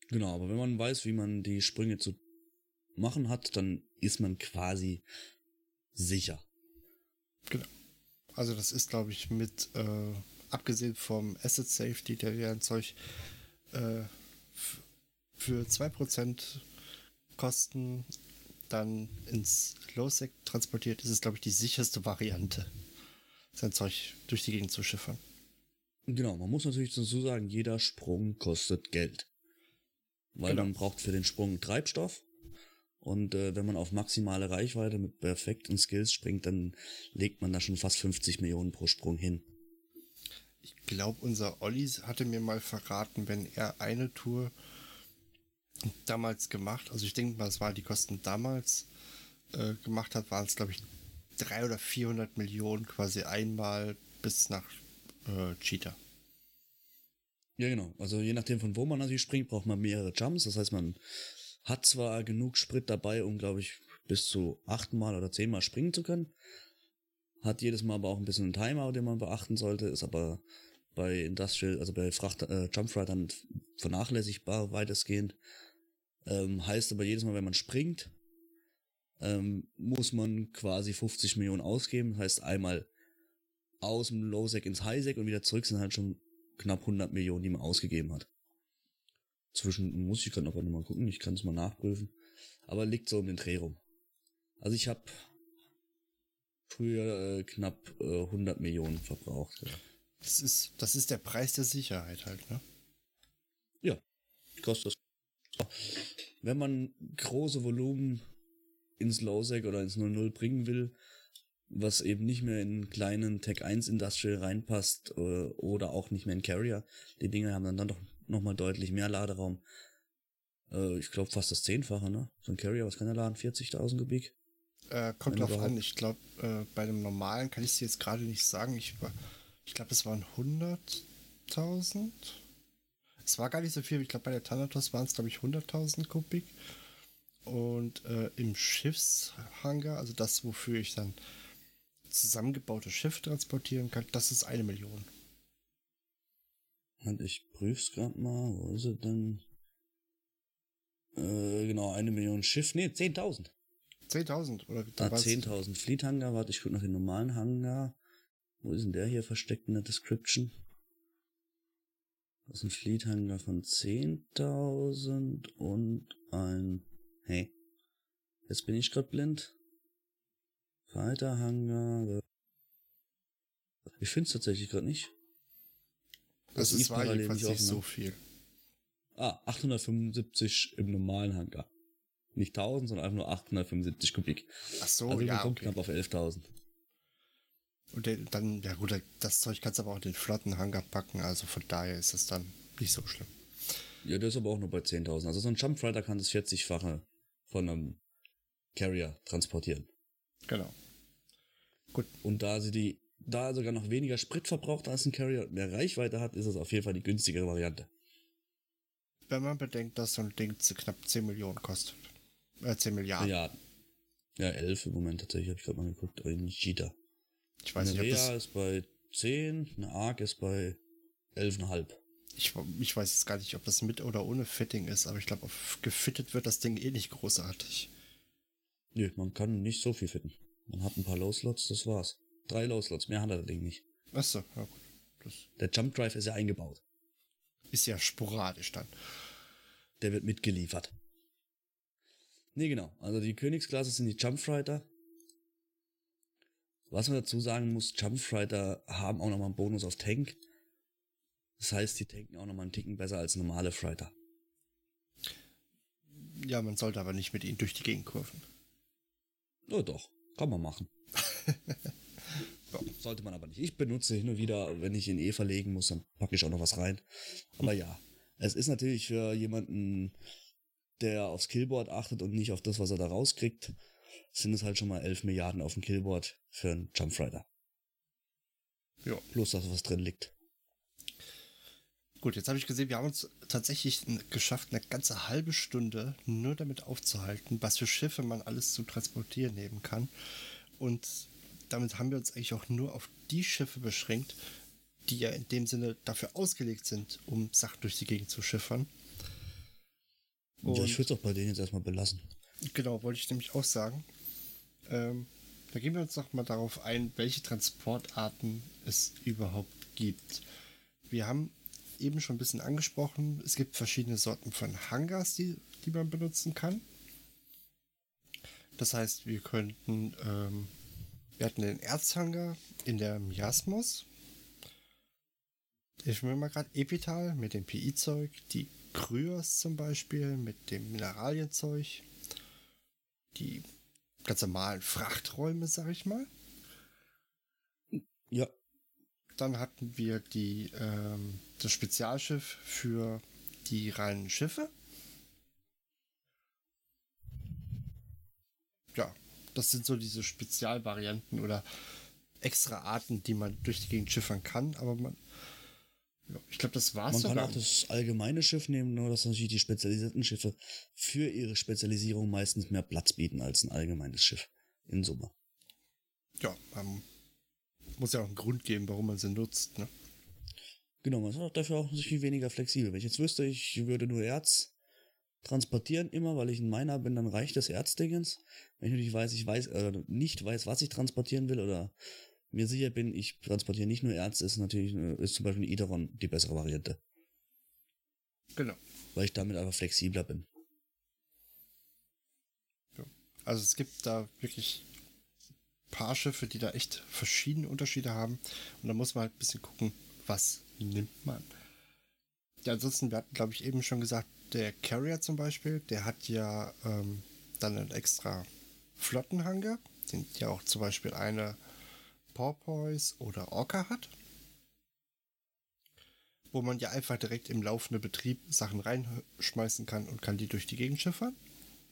Genau, aber wenn man weiß, wie man die Sprünge zu machen hat, dann ist man quasi sicher. Genau. Also das ist, glaube ich, mit, äh, abgesehen vom Asset Safety, der ja ein Zeug äh, f- für zwei Prozent Kosten dann ins Low-Sec transportiert, ist es, glaube ich, die sicherste Variante, sein Zeug durch die Gegend zu schiffern. Genau, man muss natürlich dazu sagen, jeder Sprung kostet Geld. Weil genau. Man braucht für den Sprung Treibstoff. Und äh, wenn man auf maximale Reichweite mit perfekten Skills springt, dann legt man da schon fast fünfzig Millionen pro Sprung hin. Ich glaube, unser Olli hatte mir mal verraten, wenn er eine Tour damals gemacht, also ich denke mal, es waren die Kosten damals äh, gemacht hat, waren es, glaube ich, dreihundert oder vierhundert Millionen quasi einmal bis nach äh, Cheetah. Ja, genau. Also je nachdem, von wo man natürlich springt, braucht man mehrere Jumps. Das heißt, man hat zwar genug Sprit dabei, um, glaube ich, bis zu achtmal oder zehnmal springen zu können. Hat jedes Mal aber auch ein bisschen einen Timer, den man beachten sollte. Ist aber bei Industrial, also bei Frachter, äh, Jumpfrightern vernachlässigbar weitestgehend. Ähm, heißt aber, jedes Mal, wenn man springt, ähm, muss man quasi fünfzig Millionen ausgeben. Heißt, einmal aus dem Low-Sec ins High-Sec und wieder zurück sind halt schon knapp hundert Millionen, die man ausgegeben hat. Zwischen muss ich gerade aber nochmal gucken, ich kann es mal nachprüfen. Aber liegt so um den Dreh rum. Also ich habe früher äh, knapp äh, hundert Millionen verbraucht. Ja. Das ist das ist der Preis der Sicherheit halt, ne? Ja, kostet das. Wenn man große Volumen ins Low-Sec oder ins null null bringen will, was eben nicht mehr in einen kleinen Tech eins Industrial reinpasst oder auch nicht mehr in Carrier. Die Dinger haben dann, dann doch nochmal deutlich mehr Laderaum. Ich glaube fast das Zehnfache, ne? So ein Carrier, was kann der laden? vierzigtausend Kubik? Äh, kommt drauf an. Ich glaube, äh, bei dem normalen kann ich es jetzt gerade nicht sagen. Ich, ich glaube, es waren hunderttausend. Es war gar nicht so viel. Ich glaube, bei der Thanatos waren es, glaube ich, hunderttausend Kubik. Und äh, im Schiffshangar, also das, wofür ich dann zusammengebautes Schiff transportieren kann, das ist eine Million. Und ich prüf's gerade mal. Wo ist er denn? Äh, genau, eine Million Schiff. Nee, zehntausend. zehntausend oder da ah, zehntausend Fleet Hangar, warte, ich gucke nach dem normalen Hangar. Wo ist denn der hier versteckt in der Description? Das ist ein Fleet Hangar von zehntausend und ein... Hey, jetzt bin ich gerade blind. Fighter Hangar... Ich finde es tatsächlich gerade nicht. Das, das ist war jedenfalls nicht so viel. Ah, achthundertfünfundsiebzig im normalen Hangar. Nicht tausend, sondern einfach nur achthundertfünfundsiebzig Kubik. Ach so, also ja, wir kommen okay. Knapp auf elftausend. Und der, dann, ja gut, das Zeug kannst du aber auch in den Flottenhangar packen, also von daher ist es dann nicht so schlimm. Ja, der ist aber auch nur bei zehntausend. Also so ein Jumpfighter kann das vierzigfache von einem Carrier transportieren. Genau. Gut. Und da sie die, da sogar noch weniger Sprit verbraucht als ein Carrier und mehr Reichweite hat, ist das auf jeden Fall die günstigere Variante. Wenn man bedenkt, dass so ein Ding zu knapp zehn Millionen kostet. Äh, zehn Milliarden. Ja, ja, elf im Moment tatsächlich, habe ich gerade mal geguckt, in Jita. Ich weiß nicht, ob das... Eine Rea ist bei zehn, eine Arc ist bei elf Komma fünf. Ich, ich weiß jetzt gar nicht, ob das mit oder ohne Fitting ist, aber ich glaube, gefittet wird das Ding eh nicht großartig. Nö, man kann nicht so viel fitten. Man hat ein paar Low-Slots, das war's. Drei Low-Slots, mehr hat er das Ding nicht. Achso, ja gut. Das Der Jump Drive ist ja eingebaut. Ist ja sporadisch dann. Der wird mitgeliefert. Nee, genau. Also die Königsklasse sind die Jumpfighter. Was man dazu sagen muss, Jumpfighter haben auch nochmal einen Bonus auf Tank. Das heißt, die tanken auch nochmal einen Ticken besser als normale Fighter. Ja, man sollte aber nicht mit ihnen durch die Gegend kurven. Ja, doch. Kann man machen. Ja, sollte man aber nicht. Ich benutze hin und wieder, wenn ich in E verlegen muss, dann packe ich auch noch was rein. Aber ja, es ist natürlich für jemanden, der aufs Killboard achtet und nicht auf das, was er da rauskriegt, sind es halt schon mal elf Milliarden auf dem Killboard für einen Jumpfighter. Ja. Bloß, dass was drin liegt. Gut, jetzt habe ich gesehen, wir haben uns tatsächlich geschafft, eine ganze halbe Stunde nur damit aufzuhalten, was für Schiffe man alles zum Transportieren nehmen kann. Und damit haben wir uns eigentlich auch nur auf die Schiffe beschränkt, die ja in dem Sinne dafür ausgelegt sind, um Sachen durch die Gegend zu schiffern. Und ja, ich würde es auch bei denen jetzt erstmal belassen. Genau, wollte ich nämlich auch sagen. Ähm, da gehen wir uns noch mal darauf ein, welche Transportarten es überhaupt gibt. Wir haben eben schon ein bisschen angesprochen, es gibt verschiedene Sorten von Hangars, die, die man benutzen kann. Das heißt, wir könnten... Ähm, Wir hatten den Erzhangar in der Miasmus. Ich will mal gerade Epital mit dem P I-Zeug, die Kryos zum Beispiel mit dem Mineralienzeug, die ganz normalen Frachträume, sag ich mal. Ja. Dann hatten wir die, ähm, das Spezialschiff für die reinen Schiffe. Ja. Das sind so diese Spezialvarianten oder extra Arten, die man durch die Gegend schiffern kann, aber man, ja, ich glaube, das war's Man sogar. Kann auch das allgemeine Schiff nehmen, nur dass natürlich die spezialisierten Schiffe für ihre Spezialisierung meistens mehr Platz bieten als ein allgemeines Schiff in Summe. Ja, man muss ja auch einen Grund geben, warum man sie nutzt, ne? Genau, man ist auch dafür auch viel weniger flexibel. Wenn ich jetzt wüsste, ich würde nur Erz transportieren immer, weil ich ein Miner bin, dann reicht das Erzdingens. Wenn ich natürlich weiß, ich weiß, oder nicht weiß, was ich transportieren will oder mir sicher bin, ich transportiere nicht nur Erz, ist natürlich, ist zum Beispiel ein Iteron die bessere Variante. Genau. Weil ich damit einfach flexibler bin. Ja. Also es gibt da wirklich ein paar Schiffe, die da echt verschiedene Unterschiede haben und da muss man halt ein bisschen gucken, was nimmt man. Ja, ansonsten, wir hatten, glaube ich, eben schon gesagt, der Carrier zum Beispiel, der hat ja ähm, dann einen extra Flottenhangar, den ja auch zum Beispiel eine Porpoise oder Orca hat, wo man ja einfach direkt im laufenden Betrieb Sachen reinschmeißen kann und kann die durch die Gegend schiffern.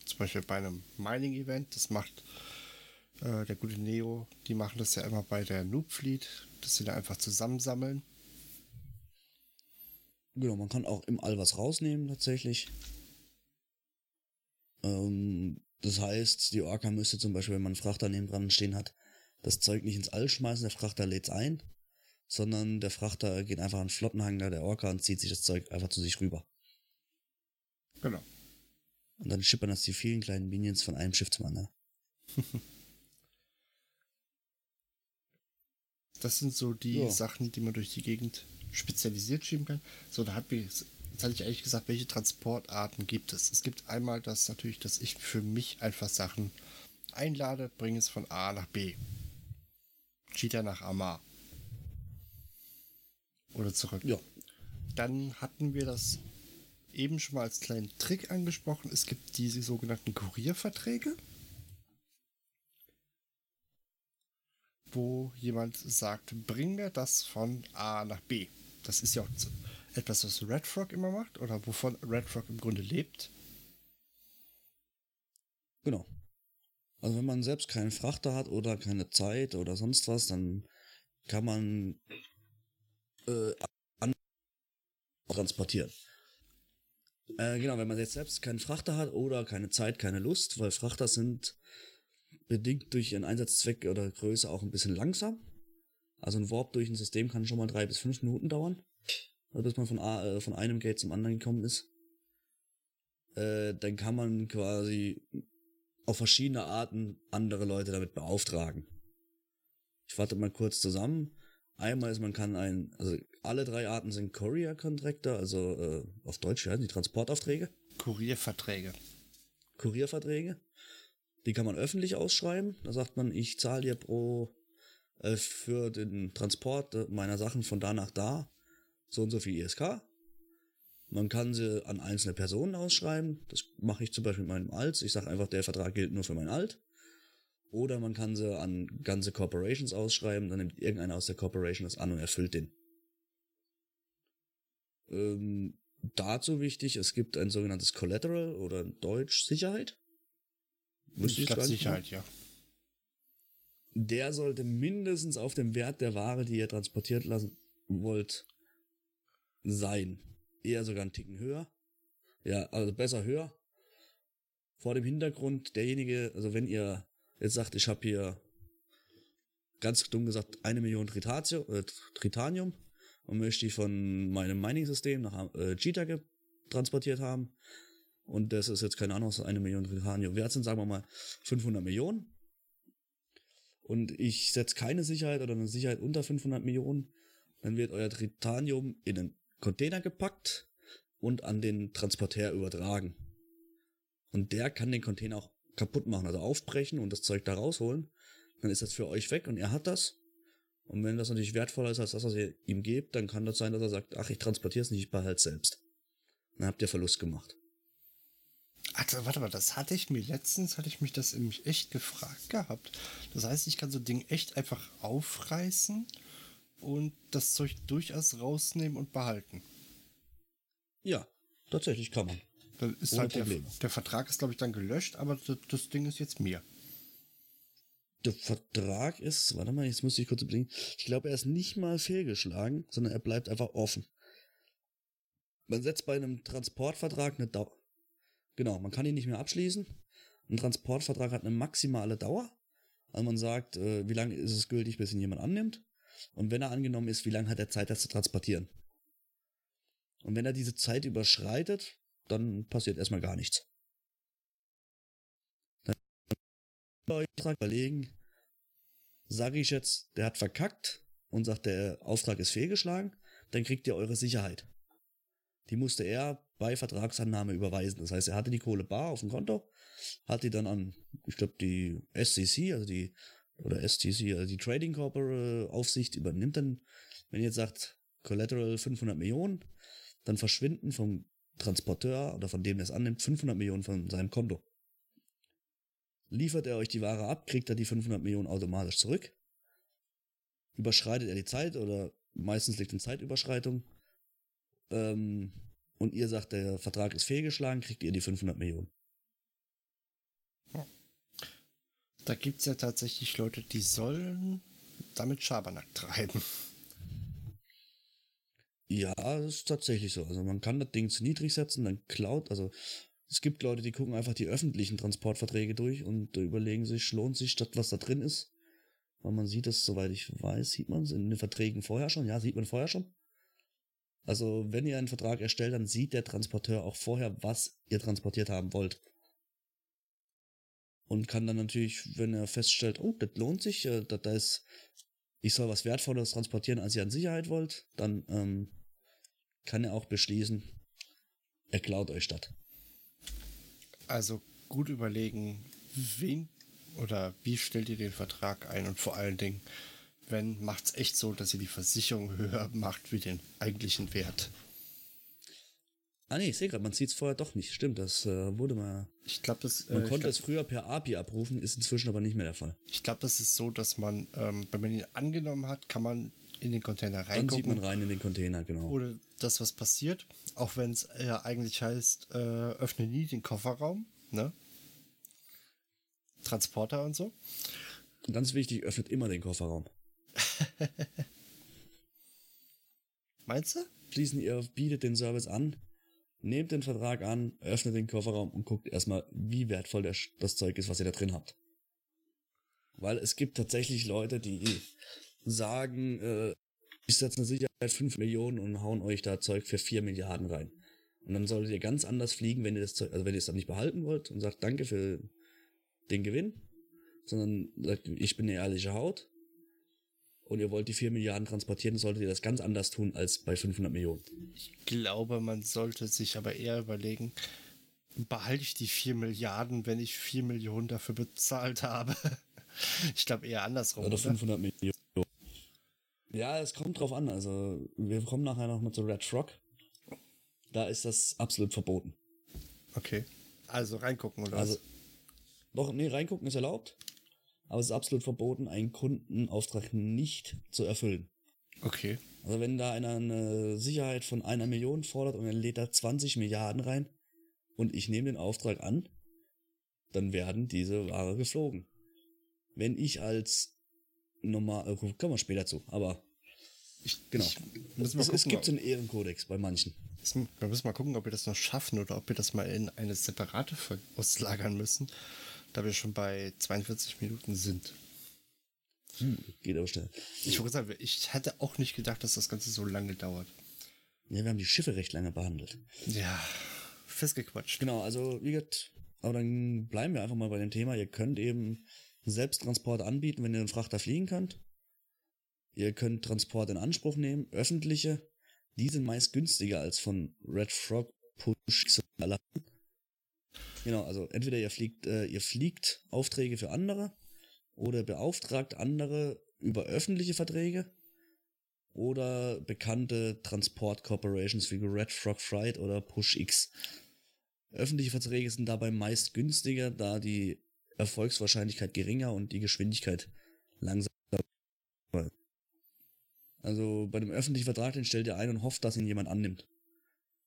Zum Beispiel bei einem Mining-Event, das macht äh, der gute Neo, die machen das ja immer bei der Noob Fleet, dass sie da einfach zusammensammeln. Genau, man kann auch im All was rausnehmen tatsächlich. Ähm, das heißt, die Orca müsste zum Beispiel, wenn man einen Frachter neben dran stehen hat, das Zeug nicht ins All schmeißen, der Frachter lädt's ein, sondern der Frachter geht einfach an den Flottenhanger der Orca und zieht sich das Zeug einfach zu sich rüber. Genau. Und dann schippern das die vielen kleinen Minions von einem Schiff zum anderen. Das sind so die ja. Sachen, die man durch die Gegend spezialisiert schieben kann. So, da hat mich, jetzt hatte ich ehrlich gesagt, welche Transportarten gibt es? Es gibt einmal das natürlich, dass ich für mich einfach Sachen einlade, bringe es von A nach B. Cheetah nach Amar. Oder zurück. Ja. Dann hatten wir das eben schon mal als kleinen Trick angesprochen. Es gibt diese sogenannten Kurierverträge, wo jemand sagt, bring mir das von A nach B. Das ist ja auch etwas, was Red Frog immer macht oder wovon Red Frog im Grunde lebt. Genau. Also wenn man selbst keinen Frachter hat oder keine Zeit oder sonst was, dann kann man äh, transportieren. Äh, genau, wenn man jetzt selbst keinen Frachter hat oder keine Zeit, keine Lust, weil Frachter sind bedingt durch ihren Einsatzzweck oder Größe auch ein bisschen langsam. Also ein Warp durch ein System kann schon mal drei bis fünf Minuten dauern, bis man von, A, äh, von einem Gate zum anderen gekommen ist. Äh, dann kann man quasi auf verschiedene Arten andere Leute damit beauftragen. Ich fasse mal kurz zusammen. Einmal ist, man kann ein, also alle drei Arten sind Courier Contractor, also äh, auf Deutsch heißen die Transportaufträge. Kurierverträge. Kurierverträge. Die kann man öffentlich ausschreiben. Da sagt man, ich zahle dir pro äh, für den Transport meiner Sachen von da nach da so und so viel I S K. Man kann sie an einzelne Personen ausschreiben. Das mache ich zum Beispiel mit meinem Alt. Ich sage einfach, der Vertrag gilt nur für mein Alt. Oder man kann sie an ganze Corporations ausschreiben. Dann nimmt irgendeiner aus der Corporation das an und erfüllt den. Ähm, dazu wichtig, es gibt ein sogenanntes Collateral oder in Deutsch Sicherheit. Müsste ich glaube Sicherheit, ja. Der sollte mindestens auf dem Wert der Ware, die ihr transportiert lassen wollt, sein. Eher sogar einen Ticken höher. Ja, also besser höher. Vor dem Hintergrund, derjenige, also wenn ihr jetzt sagt, ich habe hier, ganz dumm gesagt, eine Million Tritatio, äh, Tritanium und möchte die von meinem Mining-System nach äh, Jita transportiert haben. Und das ist jetzt keine Ahnung, was eine Million Tritanium wert sind, sagen wir mal fünfhundert Millionen. Und ich setze keine Sicherheit oder eine Sicherheit unter fünfhundert Millionen. Dann wird euer Tritanium in einen Container gepackt und an den Transporteur übertragen. Und der kann den Container auch kaputt machen, also aufbrechen und das Zeug da rausholen. Dann ist das für euch weg und er hat das. Und wenn das natürlich wertvoller ist als das, was ihr ihm gebt, dann kann das sein, dass er sagt, ach, ich transportiere es nicht, ich behalte es selbst. Dann habt ihr Verlust gemacht. Also, warte mal, das hatte ich mir letztens, hatte ich mich das in mich echt gefragt gehabt. Das heißt, ich kann so ein Ding echt einfach aufreißen und das Zeug durchaus rausnehmen und behalten. Ja, tatsächlich kann man. Dann ist ohne halt der, der Vertrag ist, glaube ich, dann gelöscht, aber das, das Ding ist jetzt mir. Der Vertrag ist, warte mal, jetzt muss ich kurz überlegen. Ich glaube, er ist nicht mal fehlgeschlagen, sondern er bleibt einfach offen. Man setzt bei einem Transportvertrag eine Dauer. Genau, man kann ihn nicht mehr abschließen. Ein Transportvertrag hat eine maximale Dauer. Also man sagt, wie lange ist es gültig, bis ihn jemand annimmt. Und wenn er angenommen ist, wie lange hat er Zeit, das zu transportieren. Und wenn er diese Zeit überschreitet, dann passiert erstmal gar nichts. Dann überlegen, sage ich jetzt, der hat verkackt und sagt, der Auftrag ist fehlgeschlagen, dann kriegt ihr eure Sicherheit. Die musste er bei Vertragsannahme überweisen. Das heißt, er hatte die Kohle bar auf dem Konto, hat die dann an, ich glaube, die S C C, also die, oder S T C, also die Trading Corporation Aufsicht übernimmt dann, wenn ihr jetzt sagt, Collateral fünfhundert Millionen, dann verschwinden vom Transporteur oder von dem, der es annimmt, fünfhundert Millionen von seinem Konto. Liefert er euch die Ware ab, kriegt er die fünfhundert Millionen automatisch zurück. überschreitet er die Zeit oder meistens liegt in Zeitüberschreitung. Ähm, und ihr sagt, der Vertrag ist fehlgeschlagen, kriegt ihr die fünfhundert Millionen. Ja. Da gibt's ja tatsächlich Leute, die sollen damit Schabernack treiben. Ja, das ist tatsächlich so. Also man kann das Ding zu niedrig setzen, dann klaut, also es gibt Leute, die gucken einfach die öffentlichen Transportverträge durch und überlegen sich, lohnt sich das, was da drin ist. Weil man sieht das, soweit ich weiß, sieht man es in den Verträgen vorher schon. Ja, sieht man vorher schon. Also wenn ihr einen Vertrag erstellt, dann sieht der Transporteur auch vorher, was ihr transportiert haben wollt. Und kann dann natürlich, wenn er feststellt, oh, das lohnt sich, äh, da ist, ich soll was Wertvolles transportieren, als ihr an Sicherheit wollt, dann ähm, kann er auch beschließen, er klaut euch das. Also gut überlegen, wen oder wie stellt ihr den Vertrag ein und vor allen Dingen, wenn, macht's echt so, dass ihr die Versicherung höher macht wie den eigentlichen Wert. Ah nee, ich sehe gerade, man sieht's vorher doch nicht. Stimmt, das äh, wurde mal... Ich glaub, das, äh, man konnte glaub, es früher per A P I abrufen, ist inzwischen aber nicht mehr der Fall. Ich glaube, das ist so, dass man, ähm, wenn man ihn angenommen hat, kann man in den Container reingucken. Dann sieht man rein in den Container, genau. Oder das, was passiert, auch wenn es äh, eigentlich heißt, äh, öffne nie den Kofferraum, ne? Transporter und so. Ganz wichtig, öffnet immer den Kofferraum. Meinst du? Schließen, ihr bietet den Service an, nehmt den Vertrag an, öffnet den Kofferraum und guckt erstmal, wie wertvoll der, das Zeug ist, was ihr da drin habt. Weil es gibt tatsächlich Leute, die sagen, äh, ich setze eine Sicherheit fünf Millionen und hauen euch da Zeug für vier Milliarden rein. Und dann solltet ihr ganz anders fliegen, wenn ihr das Zeug, also wenn ihr es dann nicht behalten wollt und sagt, danke für den Gewinn, sondern sagt, ich bin eine ehrliche Haut und ihr wollt die vier Milliarden transportieren, solltet ihr das ganz anders tun als bei fünfhundert Millionen. Ich glaube, man sollte sich aber eher überlegen, behalte ich die vier Milliarden, wenn ich vier Millionen dafür bezahlt habe? Ich glaube eher andersrum. Oder fünfhundert Millionen. Ja, es kommt drauf an. Also wir kommen nachher noch mal zu Red Frog. Da ist das absolut verboten. Okay. Also reingucken oder also, was? Doch, nee, reingucken ist erlaubt. Aber es ist absolut verboten, einen Kundenauftrag nicht zu erfüllen. Okay. Also wenn da einer eine Sicherheit von einer Million fordert und dann lädt da zwanzig Milliarden rein und ich nehme den Auftrag an, dann werden diese Ware geflogen. Wenn ich als normal, kommen wir später zu, aber ich, genau. Ich, es gucken, es gibt so einen Ehrenkodex bei manchen. Wir müssen mal gucken, ob wir das noch schaffen oder ob wir das mal in eine separate Folge auslagern müssen, da wir schon bei zweiundvierzig Minuten sind. Hm, geht aber schnell. Ich wollte sagen, ich hätte auch nicht gedacht, dass das Ganze so lange dauert. Ja, wir haben die Schiffe recht lange behandelt. Ja, festgequatscht. Genau, also wie gesagt, aber dann bleiben wir einfach mal bei dem Thema. Ihr könnt eben Selbsttransport anbieten, wenn ihr einen Frachter fliegen könnt. Ihr könnt Transport in Anspruch nehmen, öffentliche. Die sind meist günstiger als von Red Frog, Push X und aller. Genau, also entweder ihr fliegt, äh, ihr fliegt Aufträge für andere oder beauftragt andere über öffentliche Verträge oder bekannte Transport-Corporations wie Red Frog Freight oder Push X. Öffentliche Verträge sind dabei meist günstiger, da die Erfolgswahrscheinlichkeit geringer und die Geschwindigkeit langsamer. Also bei dem öffentlichen Vertrag, den stellt ihr ein und hofft, dass ihn jemand annimmt.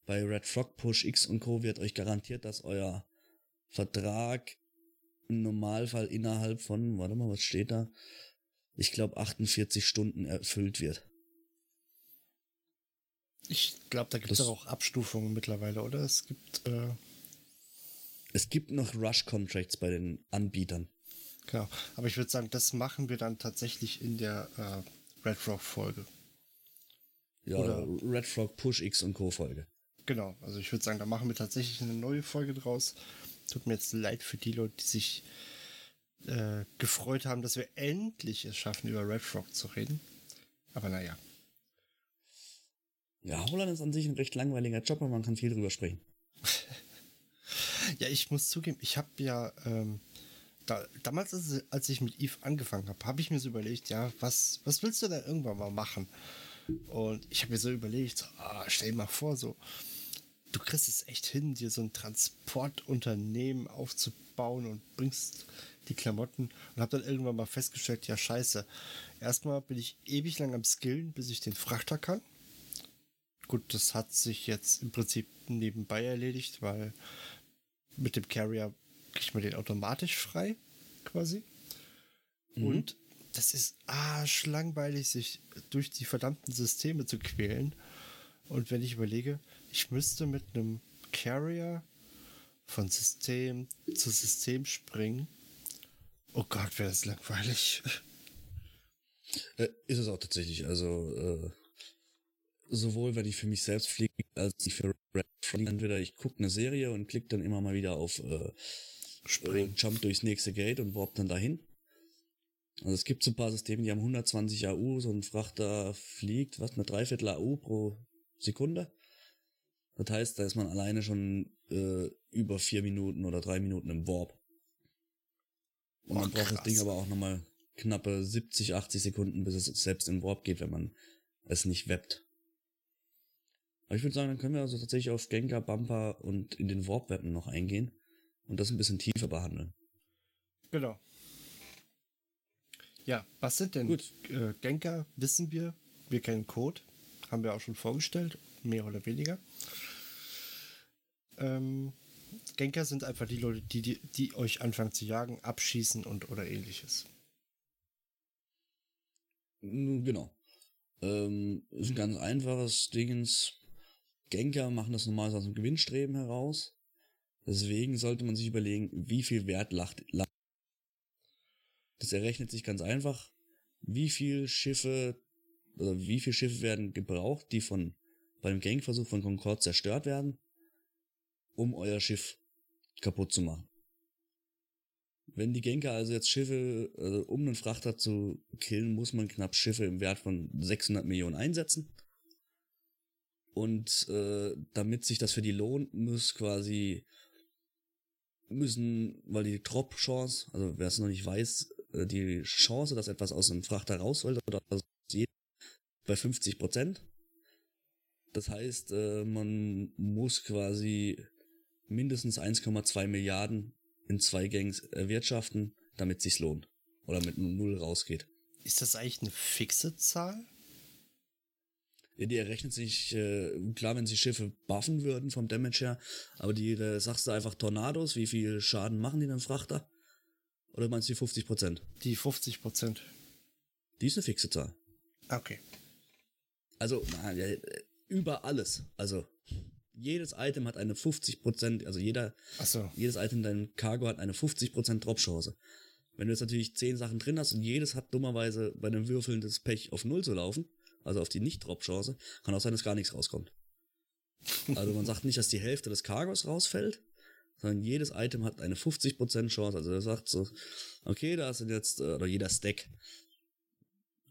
Bei Red Frog, Push X und Co. wird euch garantiert, dass euer Vertrag im Normalfall innerhalb von, warte mal, was steht da? Ich glaube achtundvierzig Stunden erfüllt wird. Ich glaube, da gibt es auch Abstufungen mittlerweile, oder? Es gibt äh Es gibt noch Rush-Contracts bei den Anbietern. Genau, aber ich würde sagen, das machen wir dann tatsächlich in der äh, Red Frog-Folge. Ja, oder Red Frog, Push X und Co-Folge. Genau, also ich würde sagen, da machen wir tatsächlich eine neue Folge draus. Tut mir jetzt leid für die Leute, die sich äh, gefreut haben, dass wir endlich es schaffen, über Red Frog zu reden. Aber naja. Ja, Holland ist an sich ein recht langweiliger Job, aber man kann viel drüber sprechen. Ja, ich muss zugeben, ich habe ja, ähm, da, damals, als ich mit Eve angefangen habe, habe ich mir so überlegt, ja, was, was willst du denn irgendwann mal machen? Und ich habe mir so überlegt, so, ah, stell dir mal vor, so, du kriegst es echt hin, dir so ein Transportunternehmen aufzubauen und bringst die Klamotten. Und habe dann irgendwann mal festgestellt, ja scheiße, erstmal bin ich ewig lang am Skillen, bis ich den Frachter kann. Gut, das hat sich jetzt im Prinzip nebenbei erledigt, weil mit dem Carrier kriegt man den automatisch frei, quasi. Mhm. Und das ist arschlangweilig, sich durch die verdammten Systeme zu quälen. Und wenn ich überlege, ich müsste mit einem Carrier von System zu System springen. Oh Gott, wäre das langweilig. Äh, ist es auch tatsächlich. Also äh, sowohl, wenn ich für mich selbst fliege, als ich für Red Frog. Entweder ich gucke eine Serie und klicke dann immer mal wieder auf äh, Spring, Jump durchs nächste Gate und warp dann dahin. Also es gibt so ein paar Systeme, die haben hundertzwanzig A U, so ein Frachter fliegt, was, eine Dreiviertel A U pro Sekunde. Das heißt, da ist man alleine schon äh, über vier Minuten oder drei Minuten im Warp. Und man oh, braucht das Ding aber auch nochmal knappe siebzig, achtzig Sekunden, bis es selbst in Warp geht, wenn man es nicht wappt. Aber ich würde sagen, dann können wir also tatsächlich auf Gengar, Bumper und in den Warp-Wappen noch eingehen und das ein bisschen tiefer behandeln. Genau. Ja, was sind denn Gut. Äh, Gengar? Wissen wir, wir kennen Code, haben wir auch schon vorgestellt, mehr oder weniger. Ähm, Gengar sind einfach die Leute, die, die, die euch anfangen zu jagen, abschießen und oder ähnliches. Genau. Ähm, ist ein ganz einfaches Dingens. Gengar machen das normalerweise aus dem Gewinnstreben heraus. Deswegen sollte man sich überlegen, wie viel Wert lacht. lacht Das errechnet sich ganz einfach, wie viel Schiffe, oder wie viel Schiffe werden gebraucht, die von, beim Gangversuch von Concorde zerstört werden, um euer Schiff kaputt zu machen. Wenn die Gengar also jetzt Schiffe, also um einen Frachter zu killen, muss man knapp Schiffe im Wert von sechshundert Millionen einsetzen. Und, äh, damit sich das für die lohnt, muss quasi, müssen, weil die Drop-Chance, also wer es noch nicht weiß, die Chance, dass etwas aus einem Frachter rausfällt, oder bei fünfzig Prozent. Das heißt, man muss quasi mindestens eins Komma zwei Milliarden in zwei Gangs erwirtschaften, damit es sich lohnt. Oder mit null rausgeht. Ist das eigentlich eine fixe Zahl? Ja, die errechnet sich, äh, klar, wenn sie Schiffe buffen würden vom Damage her, aber die, äh, sagst du einfach Tornados, wie viel Schaden machen die denn Frachter? Oder meinst du die fünfzig Prozent? Die fünfzig Prozent. Die ist eine fixe Zahl. Okay. Also, na, ja, über alles. Also, jedes Item hat eine fünfzig Prozent, also jeder, Ach so. jedes Item in deinem Cargo hat eine fünfzig Prozent Drop-Chance. Wenn du jetzt natürlich zehn Sachen drin hast und jedes hat dummerweise bei einem Würfeln das Pech auf null zu laufen, also auf die Nicht-Drop-Chance, kann auch sein, dass gar nichts rauskommt. Also man sagt nicht, dass die Hälfte des Cargos rausfällt, sondern jedes Item hat eine fünfzig Prozent Chance. Also er sagt so, okay, da sind jetzt, oder jeder Stack.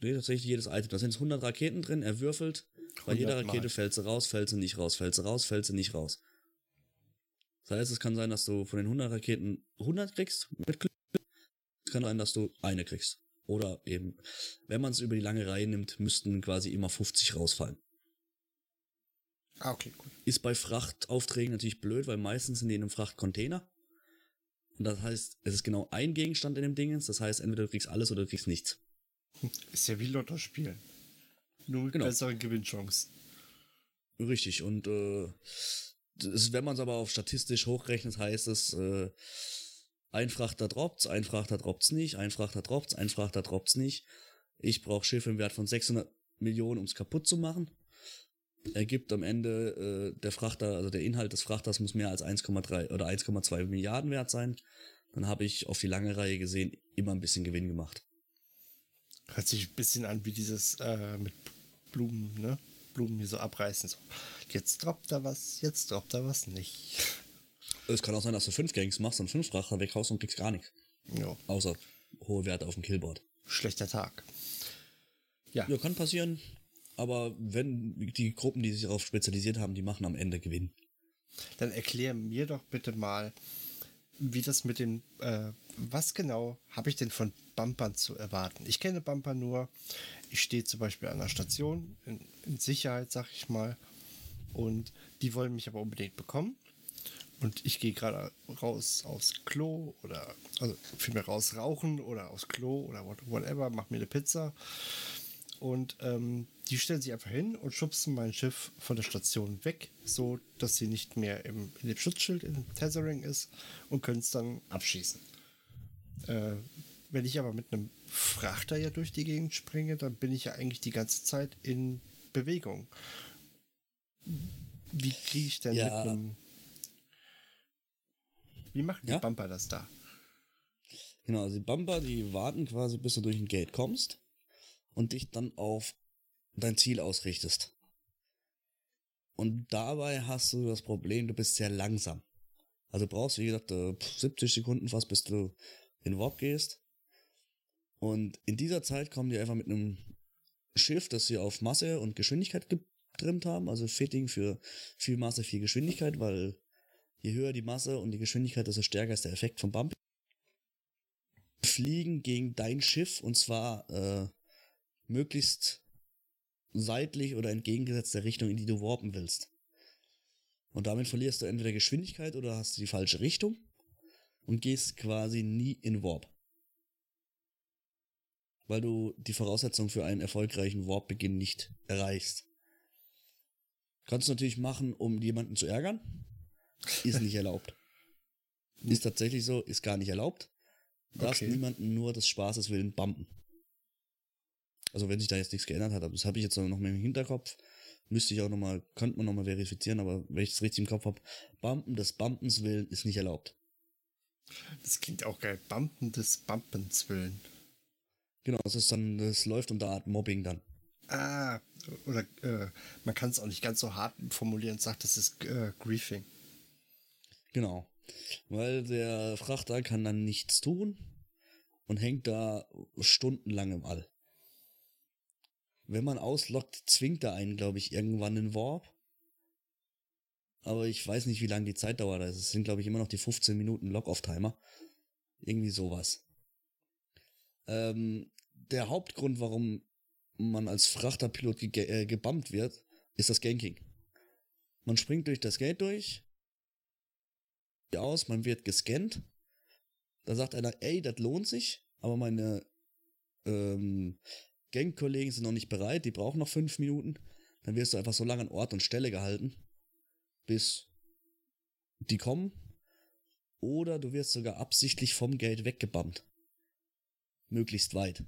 Nee, tatsächlich jedes Item. Da sind jetzt hundert Raketen drin, er würfelt, bei jeder Rakete fällt sie raus, fällt sie nicht raus, fällt sie raus, fällt sie nicht raus. Das heißt, es kann sein, dass du von den hundert Raketen hundert kriegst, mit Glück. Es kann sein, dass du eine kriegst. Oder eben, wenn man es über die lange Reihe nimmt, müssten quasi immer fünfzig rausfallen. Ah, okay, gut. Ist bei Frachtaufträgen natürlich blöd, weil meistens sind die in einem Frachtcontainer. Und das heißt, es ist genau ein Gegenstand in dem Dingens. Das heißt, entweder du kriegst alles oder du kriegst nichts. Ist ja wie Lotto spielen. Nur mit genau. besseren Gewinnchancen. Richtig. Und äh, ist, wenn man es aber auf statistisch hochrechnet, heißt es, äh, ein Frachter droppt's, ein Frachter droppt's nicht, ein Frachter droppt's, ein Frachter droppt's nicht. Ich brauche Schiffe im Wert von sechshundert Millionen, um's kaputt zu machen. Ergibt am Ende äh, der Frachter, also der Inhalt des Frachters muss mehr als eins Komma drei oder eins Komma zwei Milliarden wert sein. Dann habe ich auf die lange Reihe gesehen immer ein bisschen Gewinn gemacht. Hört sich ein bisschen an wie dieses äh, mit Blumen, ne? Blumen hier so abreißen. So. Jetzt droppt da was, jetzt droppt da was nicht. Es kann auch sein, dass du fünf Gangs machst und fünf Frachter weghaust und kriegst gar nichts. Ja. Außer hohe Werte auf dem Killboard. Schlechter Tag. Ja. Ja, kann passieren. Aber wenn die Gruppen, die sich darauf spezialisiert haben, die machen am Ende Gewinn. Dann erklär mir doch bitte mal, wie das mit dem, äh, was genau habe ich denn von Bumpern zu erwarten? Ich kenne Bumper nur, ich stehe zum Beispiel an einer Station, in, in Sicherheit, sag ich mal, Und die wollen mich aber unbedingt bekommen. Und ich gehe gerade raus aufs Klo oder, also vielmehr raus rauchen oder aufs Klo oder whatever, mach mir eine Pizza. Und ähm, die stellen sich einfach hin und schubsen mein Schiff von der Station weg, so dass sie nicht mehr im, in dem Schutzschild, im Tethering ist und können es dann abschießen. Äh, wenn ich aber mit einem Frachter ja durch die Gegend springe, dann bin ich ja eigentlich die ganze Zeit in Bewegung. Wie kriege ich denn ja. mit einem... Wie machen die ja? Bumper das da? Genau, also die Bumper, die warten quasi, bis du durch ein Gate kommst und dich dann auf dein Ziel ausrichtest. Und dabei hast du das Problem, du bist sehr langsam. Also du brauchst, wie gesagt, siebzig Sekunden fast, bis du in Warp gehst. Und in dieser Zeit kommen die einfach mit einem Schiff, das sie auf Masse und Geschwindigkeit getrimmt haben. Also Fitting für viel Masse, viel Geschwindigkeit, weil je höher die Masse und die Geschwindigkeit, desto stärker ist der Effekt vom Bump. Fliegen gegen dein Schiff und zwar äh, möglichst seitlich oder entgegengesetzt der Richtung, in die du warpen willst. Und damit verlierst du entweder Geschwindigkeit oder hast du die falsche Richtung und gehst quasi nie in Warp. Weil du die Voraussetzung für einen erfolgreichen Warp-Beginn nicht erreichst. Kannst du natürlich machen, um jemanden zu ärgern. Ist nicht erlaubt. Ist tatsächlich so, ist gar nicht erlaubt. Darfst okay. niemanden nur des Spaßes willen bumpen. Also wenn sich da jetzt nichts geändert hat, aber das habe ich jetzt noch mal im Hinterkopf. Müsste ich auch nochmal, könnte man nochmal verifizieren, aber wenn ich das richtig im Kopf habe, Bumpen des Bumpens willen ist nicht erlaubt. Das klingt auch geil, Bumpen des Bumpens willen. Genau, das ist dann, das läuft unter Art Mobbing dann. Ah, oder äh, man kann es auch nicht ganz so hart formulieren und sagt, das ist äh, Griefing. Genau, weil der Frachter kann dann nichts tun und hängt da stundenlang im All. Wenn man auslockt, zwingt er einen, glaube ich, irgendwann in Warp. Aber ich weiß nicht, wie lange die Zeitdauer da ist. Es sind, glaube ich, immer noch die fünfzehn Minuten Lock-Off-Timer. Irgendwie sowas. Ähm, der Hauptgrund, warum man als Frachterpilot ge- äh, gebumpt wird, ist das Ganking. Man springt durch das Gate durch, aus, man wird gescannt. Da sagt einer, ey, das lohnt sich, aber meine ähm, Gang-Kollegen sind noch nicht bereit, die brauchen noch fünf Minuten. Dann wirst du einfach so lange an Ort und Stelle gehalten, bis die kommen. Oder du wirst sogar absichtlich vom Gate weggebammt. Möglichst weit.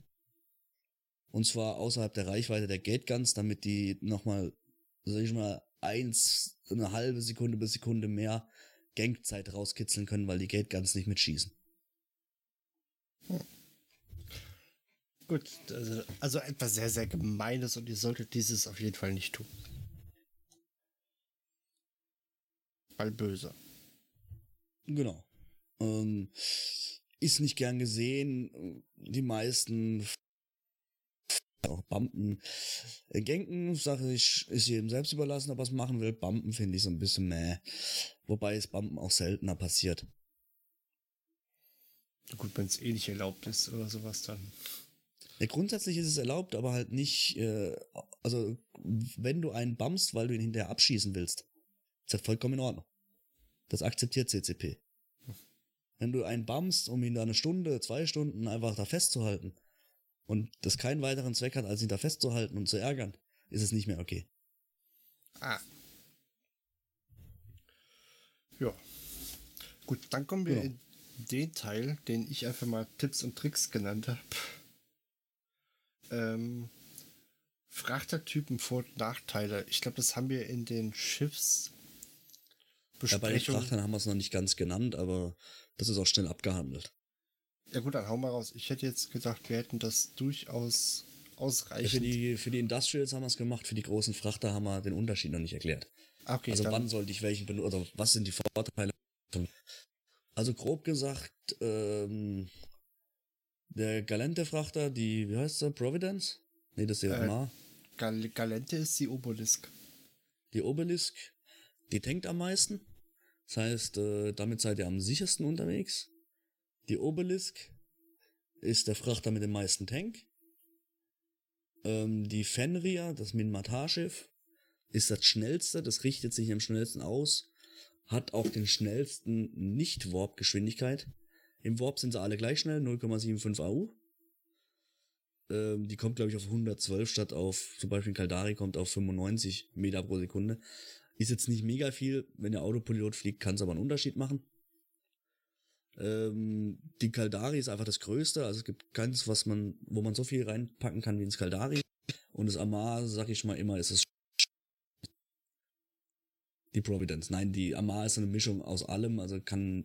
Und zwar außerhalb der Reichweite der Gate-Guns, damit die nochmal, sag ich mal, eins, eine halbe Sekunde bis Sekunde mehr Gangzeit rauskitzeln können, weil die Gate-Guns nicht mitschießen. Hm. Gut, also, also etwas sehr, sehr Gemeines und ihr solltet dieses auf jeden Fall nicht tun. Weil böse. Genau. Ähm, ist nicht gern gesehen. Die meisten auch Bumpen. Ganken, sage ich, ist jedem selbst überlassen, ob er es machen will. Bumpen finde ich so ein bisschen meh. Wobei es Bumpen auch seltener passiert. Gut, wenn es eh nicht erlaubt ist oder sowas, dann... Ja, grundsätzlich ist es erlaubt, aber halt nicht... Äh, also, wenn du einen bumpst, weil du ihn hinterher abschießen willst, ist das vollkommen in Ordnung. Das akzeptiert C C P. Hm. Wenn du einen bumpst, um ihn da eine Stunde, zwei Stunden einfach da festzuhalten, und das keinen weiteren Zweck hat, als ihn da festzuhalten und zu ärgern, ist es nicht mehr okay. Ah. Ja. Gut, dann kommen wir genau. in den Teil, den ich einfach mal Tipps und Tricks genannt habe. Ähm, Frachtertypen, Vor- und Nachteile. Ich glaube, das haben wir in den Schiffsbesprechungen... Ja, bei den Frachtern haben wir es noch nicht ganz genannt, aber das ist auch schnell abgehandelt. Ja gut, dann hau mal raus. Ich hätte jetzt gedacht, wir hätten das durchaus ausreichend. Für die, für die Industrials haben wir es gemacht, für die großen Frachter haben wir den Unterschied noch nicht erklärt. Okay, also wann sollte ich welchen benutzen, also was sind die Vorteile? Also grob gesagt, ähm, der Gallente-Frachter, die, wie heißt der, Providence? Nee, das ist der äh, Amar. Gal- Gallente ist die Obelisk. Die Obelisk, die tankt am meisten. Das heißt, äh, damit seid ihr am sichersten unterwegs. Die Obelisk ist der Frachter mit dem meisten Tank. Ähm, die Fenrir, das Minmatar-Schiff, ist das schnellste, das richtet sich am schnellsten aus, hat auch den schnellsten Nicht-Warp-Geschwindigkeit. Im Warp sind sie alle gleich schnell, null Komma fünfundsiebzig A U. Ähm, die kommt, glaube ich, auf hundertzwölf statt auf, zum Beispiel Caldari kommt auf fünfundneunzig Meter pro Sekunde. Ist jetzt nicht mega viel, wenn der Autopilot fliegt, kann es aber einen Unterschied machen. Ähm, die Caldari ist einfach das Größte, also es gibt keins, was man, wo man so viel reinpacken kann wie ins Caldari. Und das Amar, sag ich mal immer, ist es die Providence. Nein, die Amar ist eine Mischung aus allem, also kann,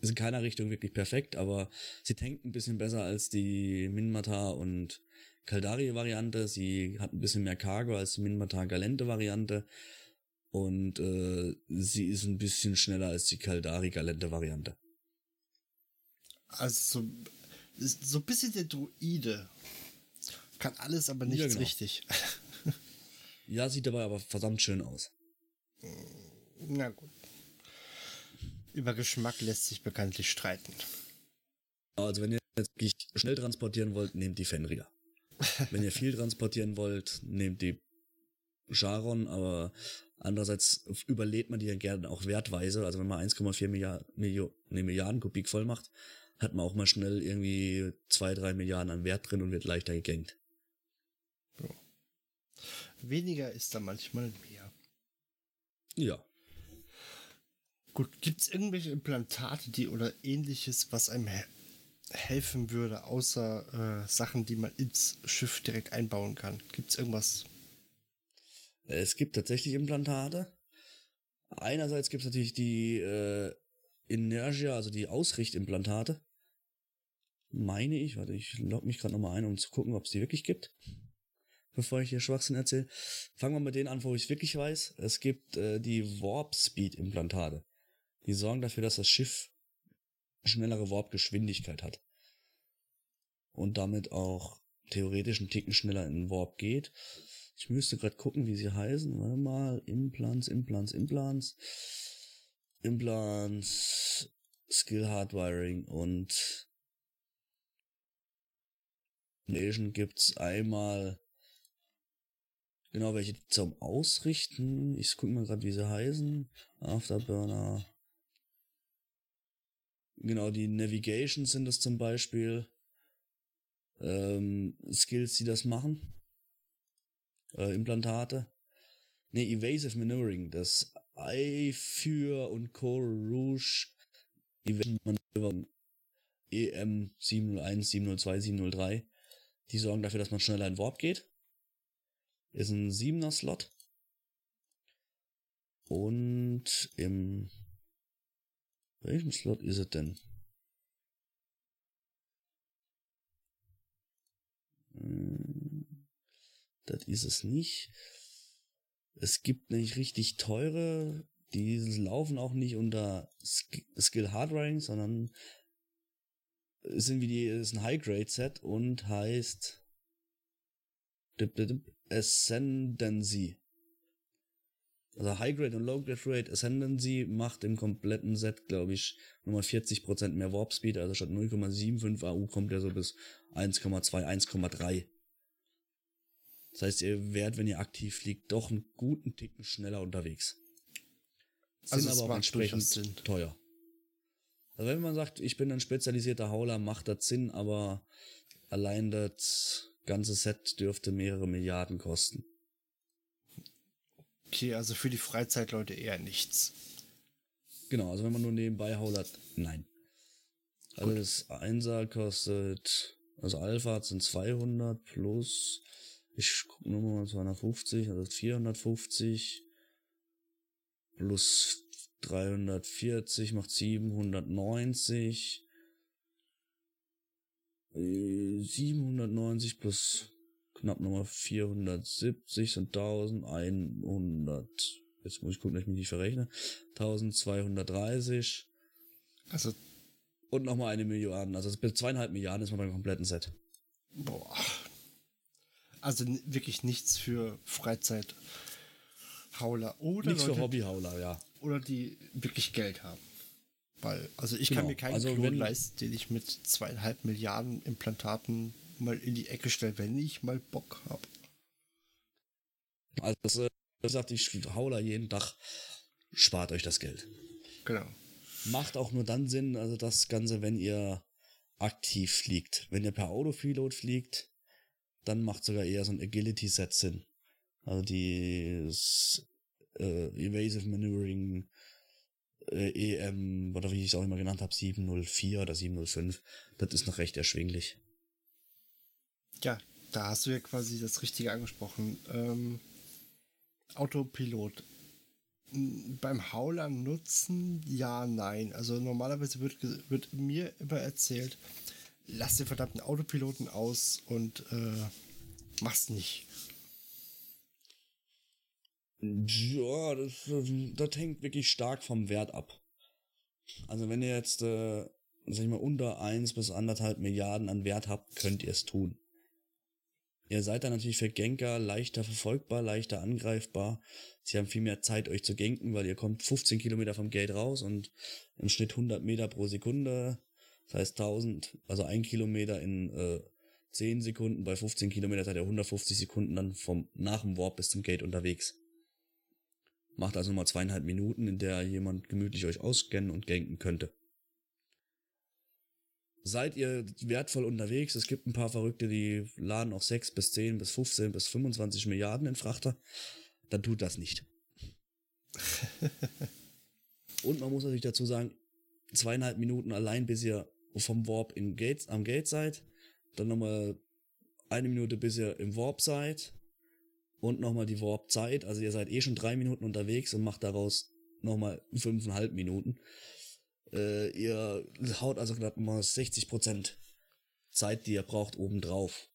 ist in keiner Richtung wirklich perfekt, aber sie tankt ein bisschen besser als die Minmatar und Caldari Variante, sie hat ein bisschen mehr Cargo als die Minmatar Gallente Variante. Und äh, sie ist ein bisschen schneller als die Caldari Gallente Variante. Also so, so ein bisschen der Druide. Kann alles, aber nichts ja, genau. richtig. Ja, sieht dabei aber verdammt schön aus. Na gut. Über Geschmack lässt sich bekanntlich streiten. Also wenn ihr jetzt wirklich schnell transportieren wollt, nehmt die Fenrir. Wenn ihr viel transportieren wollt, nehmt die Charon, aber andererseits überlädt man die ja gerne auch wertweise. Also wenn man eins Komma vier Milliarden Kubik voll macht, hat man auch mal schnell irgendwie zwei, drei Milliarden an Wert drin und wird leichter gegankt. Ja. Weniger ist da manchmal mehr. Ja. Gut, gibt es irgendwelche Implantate, die oder ähnliches, was einem he- helfen würde, außer äh, Sachen, die man ins Schiff direkt einbauen kann? Gibt es irgendwas? Es gibt tatsächlich Implantate. Einerseits gibt es natürlich die äh, Inertia, also die Ausrichtimplantate. Meine ich, warte, ich logge mich gerade nochmal ein, um zu gucken, ob es die wirklich gibt. Bevor ich hier Schwachsinn erzähle. Fangen wir mit denen an, wo ich es wirklich weiß. Es gibt äh, die Warp-Speed-Implantate. Die sorgen dafür, dass das Schiff schnellere Warp-Geschwindigkeit hat. Und damit auch theoretisch einen Ticken schneller in den Warp geht. Ich müsste gerade gucken, wie sie heißen. Warte mal, Implants, Implants, Implants. Implants, Skill Hardwiring und Nation gibt's einmal genau welche zum Ausrichten. Ich gucke mal gerade, wie sie heißen. Afterburner. Genau, die Navigation sind es zum Beispiel. Ähm, Skills, die das machen. Äh, Implantate. Ne, Evasive Maneuvering. Das Ei für und Cor Rouge Evasive Manöver E M sieben null eins, sieben null zwei, sieben null drei. Die sorgen dafür, dass man schneller in Warp geht. Ist ein siebener Slot. Und im welchem Slot ist es denn? Das ist es nicht. Es gibt nämlich richtig teure, die laufen auch nicht unter Skill Hardwiring, sondern sind wie die, ist ein High-Grade-Set und heißt Ascendancy. Also High-Grade und Low-Grade Ascendancy macht im kompletten Set, glaube ich, nochmal vierzig Prozent mehr Warp-Speed, also statt null Komma fünfundsiebzig A U kommt der so bis eins Komma zwei, eins Komma drei. Das heißt, ihr werdet, wenn ihr aktiv fliegt, doch einen guten Ticken schneller unterwegs. Sind also aber auch entsprechend teuer. Also wenn man sagt, ich bin ein spezialisierter Hauler, macht das Sinn, aber allein das ganze Set dürfte mehrere Milliarden kosten. Okay, also für die Freizeitleute eher nichts. Genau, also wenn man nur nebenbei haulert, nein. Also gut. Das Einser kostet, also Alpha sind zweihundert plus, ich gucke nochmal, zweihundertfünfzig, also vierhundertfünfzig plus dreihundertvierzig macht siebenhundertneunzig. siebenhundertneunzig plus knapp nochmal vierhundertsiebzig sind eintausendeinhundert. Jetzt muss ich gucken, dass ich mich nicht verrechne. eintausendzweihundertdreißig. Also. Und nochmal eine Milliarde. Also bis zweieinhalb Milliarden ist man beim kompletten Set. Boah. Also wirklich nichts für Freizeit. Hauler oder Nichts Leute, für Hobbyhauler, ja. Oder die wirklich Geld haben. Weil, also ich genau. kann mir keinen also Klon leisten, den ich mit zweieinhalb Milliarden Implantaten mal in die Ecke stelle, wenn ich mal Bock habe. Also das Er sagt, ich hau da jeden Tag, spart euch das Geld. Genau. Macht auch nur dann Sinn, also das Ganze, wenn ihr aktiv fliegt. Wenn ihr per Auto-Freeload fliegt, dann macht sogar eher so ein Agility-Set Sinn. Also die äh, Evasive Maneuvering äh, E M, oder wie ich es auch immer genannt habe, sieben null vier oder sieben null fünf, das ist noch recht erschwinglich. Ja, da hast du ja quasi das Richtige angesprochen. Ähm, Autopilot. Beim Howler nutzen, ja, nein. Also normalerweise wird, wird mir immer erzählt, lass den verdammten Autopiloten aus und äh, mach's nicht. Ja, das, das hängt wirklich stark vom Wert ab. Also wenn ihr jetzt, äh, sag ich mal, unter eins bis anderthalb Milliarden an Wert habt, könnt ihr es tun. Ihr seid dann natürlich für Genker leichter verfolgbar, leichter angreifbar. Sie haben viel mehr Zeit, euch zu genken, weil ihr kommt fünfzehn Kilometer vom Gate raus und im Schnitt hundert Meter pro Sekunde. Das heißt tausend, also ein Kilometer in äh, zehn Sekunden. Bei fünfzehn Kilometer seid ihr hundertfünfzig Sekunden dann vom nach dem Warp bis zum Gate unterwegs. Macht also nochmal zweieinhalb Minuten, in der jemand gemütlich euch ausscannen und genken könnte. Seid ihr wertvoll unterwegs? Es gibt ein paar Verrückte, die laden auch sechs bis zehn bis fünfzehn bis fünfundzwanzig Milliarden in Frachter. Dann tut das nicht. Und man muss natürlich dazu sagen, zweieinhalb Minuten allein, bis ihr vom Warp in Gates, am Gate seid. Dann nochmal eine Minute, bis ihr im Warp seid. Und nochmal die Warp-Zeit. Also ihr seid eh schon drei Minuten unterwegs und macht daraus nochmal fünfeinhalb Minuten. Äh, ihr haut also gerade mal sechzig Prozent Zeit, die ihr braucht, obendrauf.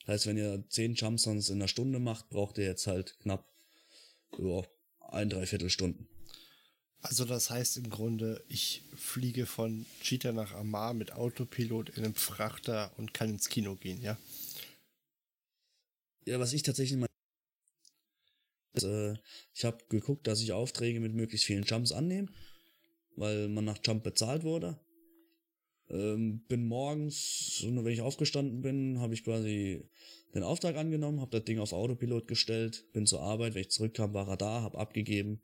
Das heißt, wenn ihr zehn Jumpstones in einer Stunde macht, braucht ihr jetzt halt knapp ja, ein, dreiviertel Stunden. Also das heißt im Grunde, ich fliege von Cheetah nach Amar mit Autopilot in einem Frachter und kann ins Kino gehen, ja? Ja, was ich tatsächlich meine, ist, äh, ich habe geguckt, dass ich Aufträge mit möglichst vielen Jumps annehme, weil man nach Jump bezahlt wurde. Ähm, bin morgens, wenn ich aufgestanden bin, habe ich quasi den Auftrag angenommen, habe das Ding auf Autopilot gestellt, bin zur Arbeit, wenn ich zurückkam, war er da, habe abgegeben,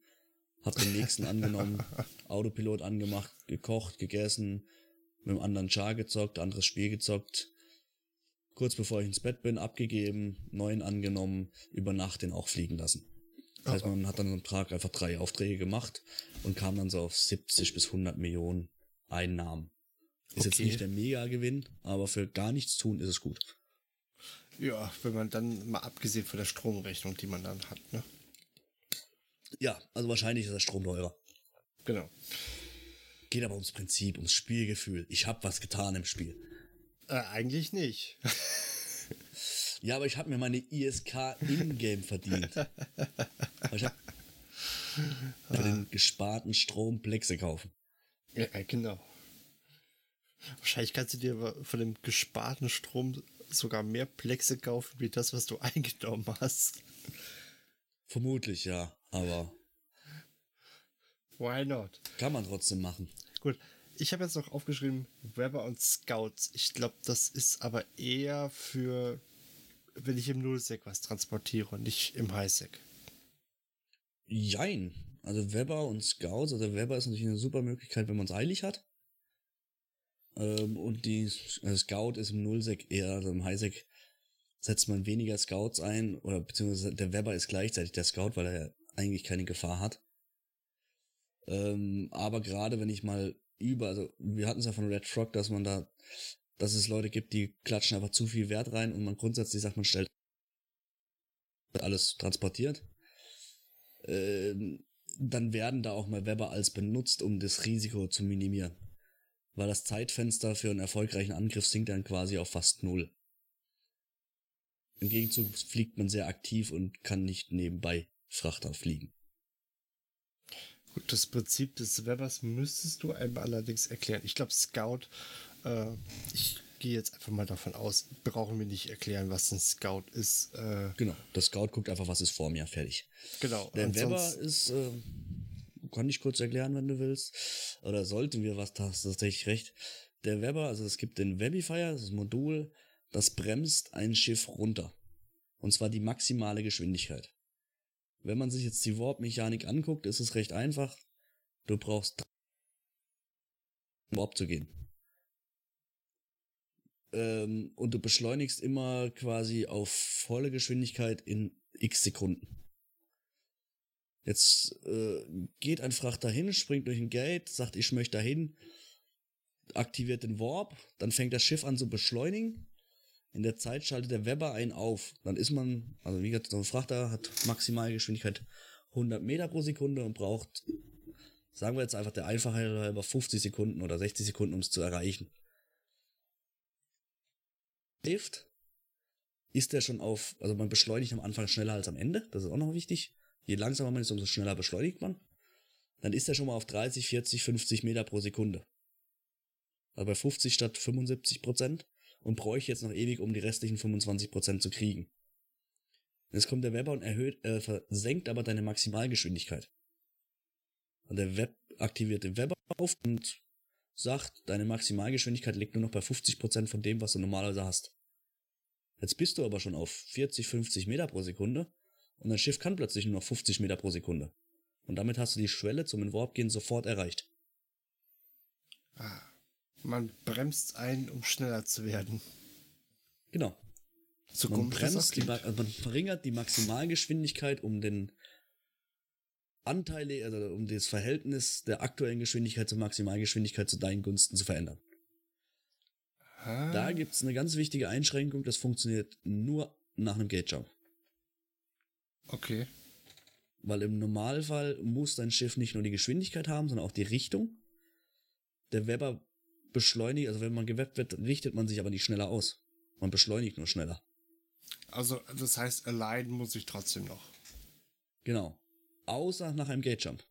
habe den nächsten angenommen, Autopilot angemacht, gekocht, gegessen, mit dem anderen Char gezockt, anderes Spiel gezockt, kurz bevor ich ins Bett bin, abgegeben, neuen angenommen, über Nacht den auch fliegen lassen. Das heißt, man hat dann am Tag einfach drei Aufträge gemacht und kam dann so auf siebzig bis hundert Millionen Einnahmen. Ist okay. Jetzt nicht der Mega-Gewinn, aber für gar nichts tun ist es gut. Ja, wenn man dann mal abgesehen von der Stromrechnung, die man dann hat, ne? Ja, also wahrscheinlich ist der Strom teurer. Genau. Geht aber ums Prinzip, ums Spielgefühl. Ich habe was getan im Spiel. Äh, eigentlich nicht. Ja, aber ich habe mir meine I S K in-game verdient. Ich habe für den gesparten Strom Plexe kaufen. Ja, genau. Wahrscheinlich kannst du dir von dem gesparten Strom sogar mehr Plexe kaufen, wie das, was du eingenommen hast. Vermutlich, ja, aber... Why not? Kann man trotzdem machen. Gut. Ich habe jetzt noch aufgeschrieben, Webber und Scouts. Ich glaube, das ist aber eher für, wenn ich im Nullsec was transportiere und nicht im Highsec. Jein. Also Webber und Scouts. Also Webber ist natürlich eine super Möglichkeit, wenn man es eilig hat. Ähm, und die also Scout ist im Nullsec eher, also im Highsec setzt man weniger Scouts ein, oder beziehungsweise der Webber ist gleichzeitig der Scout, weil er eigentlich keine Gefahr hat. Ähm, aber gerade wenn ich mal über, also wir hatten es ja von Red Frog, dass man da, dass es Leute gibt, die klatschen einfach zu viel Wert rein und man grundsätzlich sagt, man stellt alles transportiert, ähm, dann werden da auch mal Webber als benutzt, um das Risiko zu minimieren. Weil das Zeitfenster für einen erfolgreichen Angriff sinkt dann quasi auf fast null. Im Gegenzug fliegt man sehr aktiv und kann nicht nebenbei Frachter fliegen. Gut, das Prinzip des Webbers müsstest du einem allerdings erklären. Ich glaube, Scout, äh, ich gehe jetzt einfach mal davon aus, brauchen wir nicht erklären, was ein Scout ist. Äh, genau, der Scout guckt einfach, was ist vor mir, fertig. Genau. Der Webber ist, äh, kann ich kurz erklären, wenn du willst, oder sollten wir, was hast du tatsächlich recht, der Webber, also es gibt den Webifier, das ist ein Modul, das bremst ein Schiff runter. Und zwar die maximale Geschwindigkeit. Wenn man sich jetzt die Warp-Mechanik anguckt, ist es recht einfach. Du brauchst drei, um Warp zu gehen. Ähm, und du beschleunigst immer quasi auf volle Geschwindigkeit in x Sekunden. Jetzt äh, geht ein Frachter hin, springt durch ein Gate, sagt, ich möchte dahin, aktiviert den Warp, dann fängt das Schiff an zu beschleunigen. In der Zeit schaltet der Webber einen auf. Dann ist man, also wie gesagt, so ein Frachter hat maximale Geschwindigkeit hundert Meter pro Sekunde und braucht, sagen wir jetzt einfach der Einfachheit halber, fünfzig Sekunden oder sechzig Sekunden, um es zu erreichen. Hilft, ist der schon auf, also man beschleunigt am Anfang schneller als am Ende, das ist auch noch wichtig. Je langsamer man ist, umso schneller beschleunigt man. Dann ist er schon mal auf dreißig, vierzig, fünfzig Meter pro Sekunde. Also bei fünfzig statt fünfundsiebzig Prozent. Und bräuchte jetzt noch ewig, um die restlichen fünfundzwanzig Prozent zu kriegen. Jetzt kommt der Webber und erhöht, äh, versenkt aber deine Maximalgeschwindigkeit. Und der Web aktiviert den Webber auf und sagt, deine Maximalgeschwindigkeit liegt nur noch bei fünfzig Prozent von dem, was du normalerweise hast. Jetzt bist du aber schon auf vierzig, fünfzig Meter pro Sekunde und dein Schiff kann plötzlich nur noch fünfzig Meter pro Sekunde. Und damit hast du die Schwelle zum in Warp gehen sofort erreicht. Ah. Man bremst ein, um schneller zu werden. Genau. So man, bremst die, also man verringert die Maximalgeschwindigkeit, um den Anteil, also um das Verhältnis der aktuellen Geschwindigkeit zur Maximalgeschwindigkeit zu deinen Gunsten zu verändern. Aha. Da gibt es eine ganz wichtige Einschränkung, das funktioniert nur nach einem Gate-Jump. Okay. Weil im Normalfall muss dein Schiff nicht nur die Geschwindigkeit haben, sondern auch die Richtung. Der Webber beschleunigt, also wenn man gewebbt wird, richtet man sich aber nicht schneller aus. Man beschleunigt nur schneller. Also, das heißt, allein muss ich trotzdem noch. Genau. Außer nach einem Gate-Jump.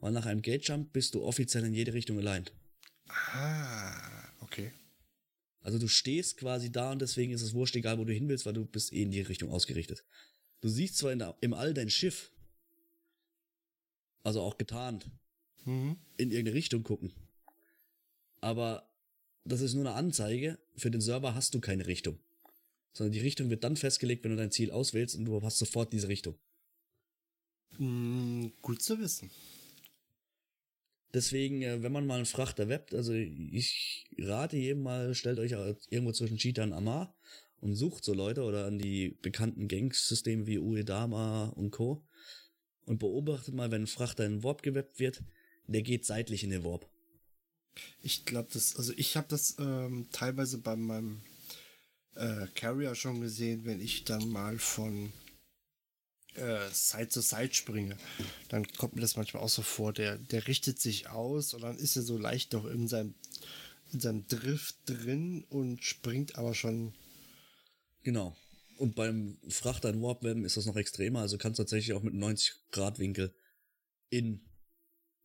Weil nach einem Gate-Jump bist du offiziell in jede Richtung allein. Ah, okay. Also du stehst quasi da und deswegen ist es wurscht, egal wo du hin willst, weil du bist eh in die Richtung ausgerichtet. Du siehst zwar in der, im All dein Schiff, also auch getarnt, mhm. in irgendeine Richtung gucken. Aber das ist nur eine Anzeige, für den Server hast du keine Richtung. Sondern die Richtung wird dann festgelegt, wenn du dein Ziel auswählst und du hast sofort diese Richtung. Mm, gut zu wissen. Deswegen, wenn man mal einen Frachter webbt, also ich rate jedem mal, stellt euch irgendwo zwischen Cheetah und Amar und sucht so Leute oder an die bekannten Gangs-Systeme wie Uedama und Co. Und beobachtet mal, wenn ein Frachter in den Warp gewebbt wird, der geht seitlich in den Warp. Ich glaube, das, also ich habe das ähm, teilweise bei meinem äh, Carrier schon gesehen, wenn ich dann mal von äh, Side zu Side springe, dann kommt mir das manchmal auch so vor, der, der richtet sich aus und dann ist er so leicht noch in seinem, in seinem Drift drin und springt aber schon. Genau. Und beim Frachter in Warp-Webben ist das noch extremer, also kannst du tatsächlich auch mit neunzig Grad Winkel in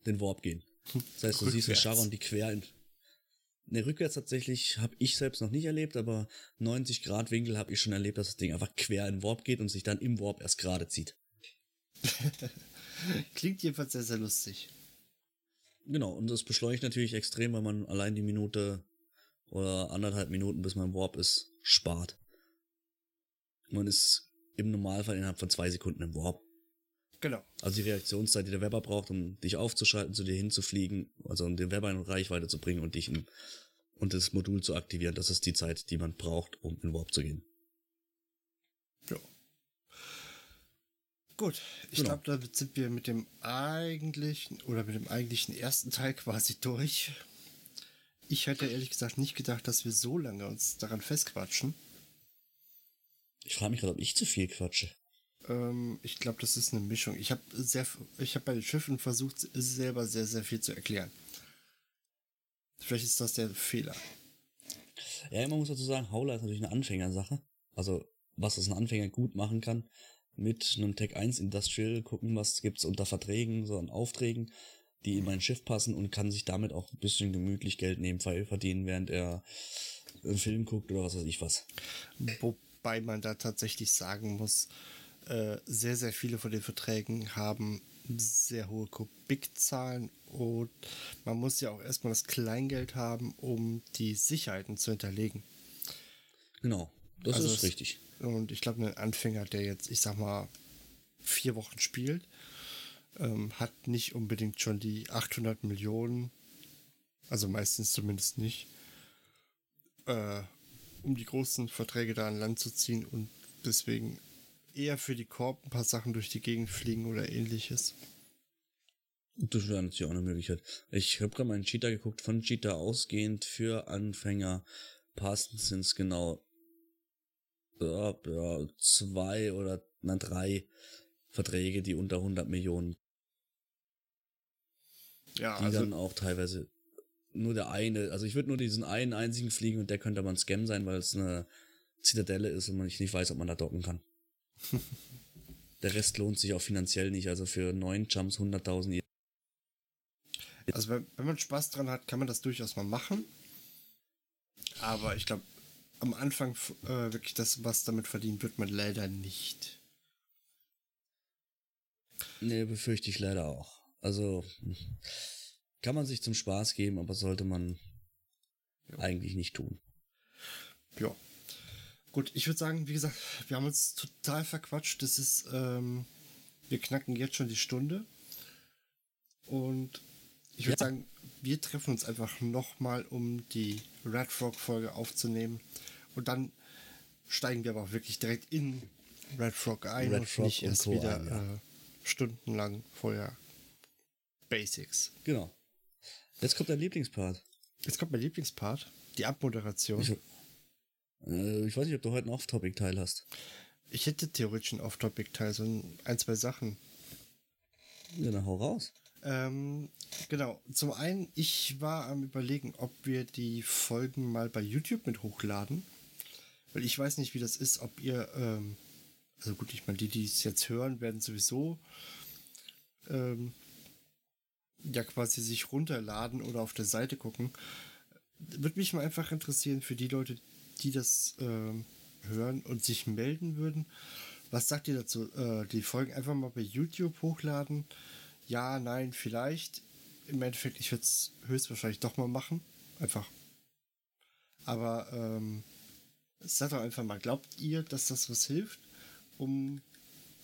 den Warp gehen. Das heißt, du rückwärts. Siehst den Charon, die quer in... Ne, rückwärts tatsächlich habe ich selbst noch nicht erlebt, aber neunzig Grad Winkel habe ich schon erlebt, dass das Ding einfach quer in den Warp geht und sich dann im Warp erst gerade zieht. Klingt jedenfalls sehr, sehr lustig. Genau, und das beschleunigt natürlich extrem, weil man allein die Minute oder anderthalb Minuten, bis man im Warp ist, spart. Man ist im Normalfall innerhalb von zwei Sekunden im Warp. Genau. Also die Reaktionszeit, die der Webber braucht, um dich aufzuschalten, zu dir hinzufliegen, also um den Webber in Reichweite zu bringen und dich in, und das Modul zu aktivieren, das ist die Zeit, die man braucht, um in Warp zu gehen. Ja. Gut, ich genau. glaube, damit sind wir mit dem eigentlichen, oder mit dem eigentlichen ersten Teil quasi durch. Ich hätte ehrlich gesagt nicht gedacht, dass wir so lange uns daran festquatschen. Ich frage mich gerade, ob ich zu viel quatsche. Ich glaube, das ist eine Mischung. Ich habe sehr, ich habe bei den Schiffen versucht, selber sehr, sehr viel zu erklären. Vielleicht ist das der Fehler. Ja, man muss dazu sagen, Howler ist natürlich eine Anfängersache. Also, was das ein Anfänger gut machen kann, mit einem Tech eins Industrial gucken, was gibt's unter Verträgen, so an Aufträgen, die in mein Schiff passen und kann sich damit auch ein bisschen gemütlich Geld nebenbei verdienen, während er einen Film guckt oder was weiß ich was. Wobei man da tatsächlich sagen muss, sehr, sehr viele von den Verträgen haben sehr hohe Kubikzahlen und man muss ja auch erstmal das Kleingeld haben, um die Sicherheiten zu hinterlegen. Genau, das also ist richtig. Und ich glaube, ein Anfänger, der jetzt, ich sag mal, vier Wochen spielt, ähm, hat nicht unbedingt schon die achthundert Millionen, also meistens zumindest nicht, äh, um die großen Verträge da an Land zu ziehen und deswegen eher für die Korb ein paar Sachen durch die Gegend fliegen oder ähnliches. Das wäre natürlich auch eine Möglichkeit. Ich habe gerade mal in Cheetah geguckt, von Cheetah ausgehend für Anfänger passen sind es genau ja, ja, zwei oder na, drei Verträge, die unter hundert Millionen. Ja, die also dann auch teilweise nur der eine, also ich würde nur diesen einen einzigen fliegen und der könnte aber ein Scam sein, weil es eine Zitadelle ist und man nicht weiß, ob man da docken kann. Der Rest lohnt sich auch finanziell nicht, also für neun Jumps hunderttausend. Also wenn, wenn man Spaß dran hat, kann man das durchaus mal machen. Aber ich glaube, am Anfang äh, wirklich das, was damit verdient, wird man leider nicht. Nee, befürchte ich leider auch. Also kann man sich zum Spaß geben, aber sollte man ja eigentlich nicht tun. Ja. Gut, ich würde sagen, wie gesagt, wir haben uns total verquatscht. Das ist, ähm, wir knacken jetzt schon die Stunde. Und ich würde ja. sagen, wir treffen uns einfach nochmal, um die Red Frog-Folge aufzunehmen. Und dann steigen wir aber auch wirklich direkt in Red Frog ein. Red Frog und nicht und erst Co. wieder ein, ja. äh, stundenlang vorher Basics. Genau. Jetzt kommt dein Lieblingspart. Jetzt kommt mein Lieblingspart, die Abmoderation. Ich, Ich weiß nicht, ob du heute einen Off-Topic-Teil hast. Ich hätte theoretisch einen Off-Topic-Teil, so ein, zwei Sachen. Ja, dann hau raus. Ähm, genau. Zum einen, ich war am Überlegen, ob wir die Folgen mal bei YouTube mit hochladen. Weil ich weiß nicht, wie das ist, ob ihr, ähm, also gut, ich meine, die, die es jetzt hören, werden sowieso, ähm, ja quasi sich runterladen oder auf der Seite gucken. Würde mich mal einfach interessieren für die Leute, die das äh, hören und sich melden würden. Was sagt ihr dazu? Äh, die Folgen einfach mal bei YouTube hochladen? Ja, nein, vielleicht. Im Endeffekt, ich würde es höchstwahrscheinlich doch mal machen. Einfach. Aber ähm, sagt doch einfach mal, glaubt ihr, dass das was hilft, um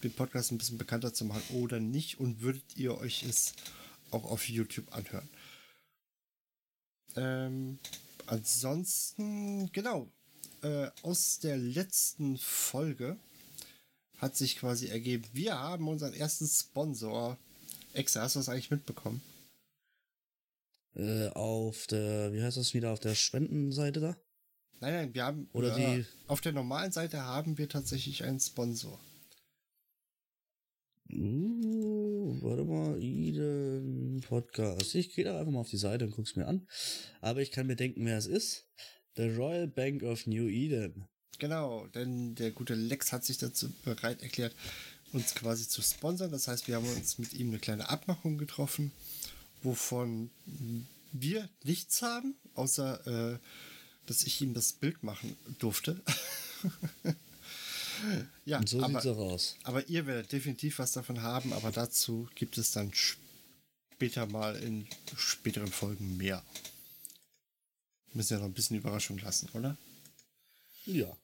den Podcast ein bisschen bekannter zu machen oder nicht? Und würdet ihr euch es auch auf YouTube anhören? Ähm, ansonsten, genau. Äh, aus der letzten Folge hat sich quasi ergeben, wir haben unseren ersten Sponsor. Exe, hast du das eigentlich mitbekommen? Äh, auf der, wie heißt das wieder, auf der Spendenseite da? Nein, nein, wir haben, oder äh, die... auf der normalen Seite haben wir tatsächlich einen Sponsor. Uh, warte mal, Eden Podcast. Ich gehe da einfach mal auf die Seite und guck's mir an. Aber ich kann mir denken, wer es ist. The Royal Bank of New Eden. Genau, denn der gute Lex hat sich dazu bereit erklärt, uns quasi zu sponsern. Das heißt, wir haben uns mit ihm eine kleine Abmachung getroffen, wovon wir nichts haben, außer, äh, dass ich ihm das Bild machen durfte. Ja, und so aber, sieht's auch aus. Aber ihr werdet definitiv was davon haben, aber dazu gibt es dann später mal in späteren Folgen mehr. Müssen ja noch ein bisschen Überraschung lassen, oder? Ja.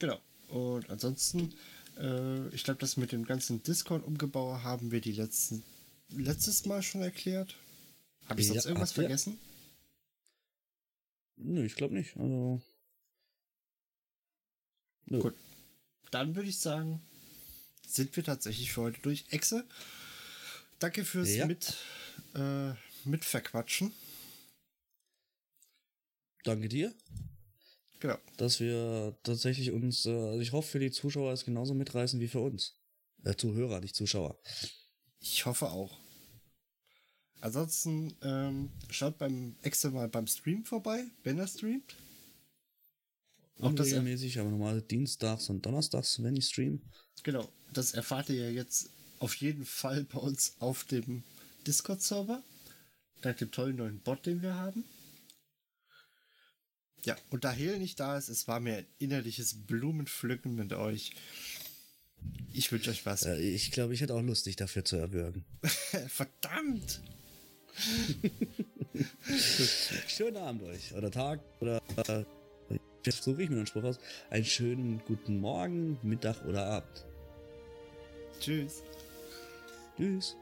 Genau. Und ansonsten, äh, ich glaube, das mit dem ganzen Discord-Umgebau haben wir die letzten, letztes Mal schon erklärt. Habe ich ja, sonst irgendwas vergessen? Nö, ich glaube nicht. Also... Nö. Gut. Dann würde ich sagen, sind wir tatsächlich für heute durch. Exe, danke fürs ja. mit, äh, Mitverquatschen. Danke dir. Genau. Dass wir tatsächlich uns, äh, also ich hoffe für die Zuschauer es genauso mitreißen wie für uns. Äh, Zuhörer, nicht Zuschauer. Ich hoffe auch. Ansonsten ähm, schaut beim Exe mal beim Stream vorbei, wenn er streamt. Auch das regelmäßig, aber normal dienstags und donnerstags, wenn ich stream. Genau, das erfahrt ihr ja jetzt auf jeden Fall bei uns auf dem Discord-Server. Dank dem tollen neuen Bot, den wir haben. Ja, und da Hehl nicht da ist, es war mir ein innerliches Blumenpflücken mit euch. Ich wünsche euch was. Äh, ich glaube, ich hätte auch Lust, dich dafür zu erwürgen. Verdammt! Schönen Abend euch. Oder Tag, oder... Äh Jetzt suche ich mir einen Spruch aus. Einen schönen guten Morgen, Mittag oder Abend. Tschüss. Tschüss.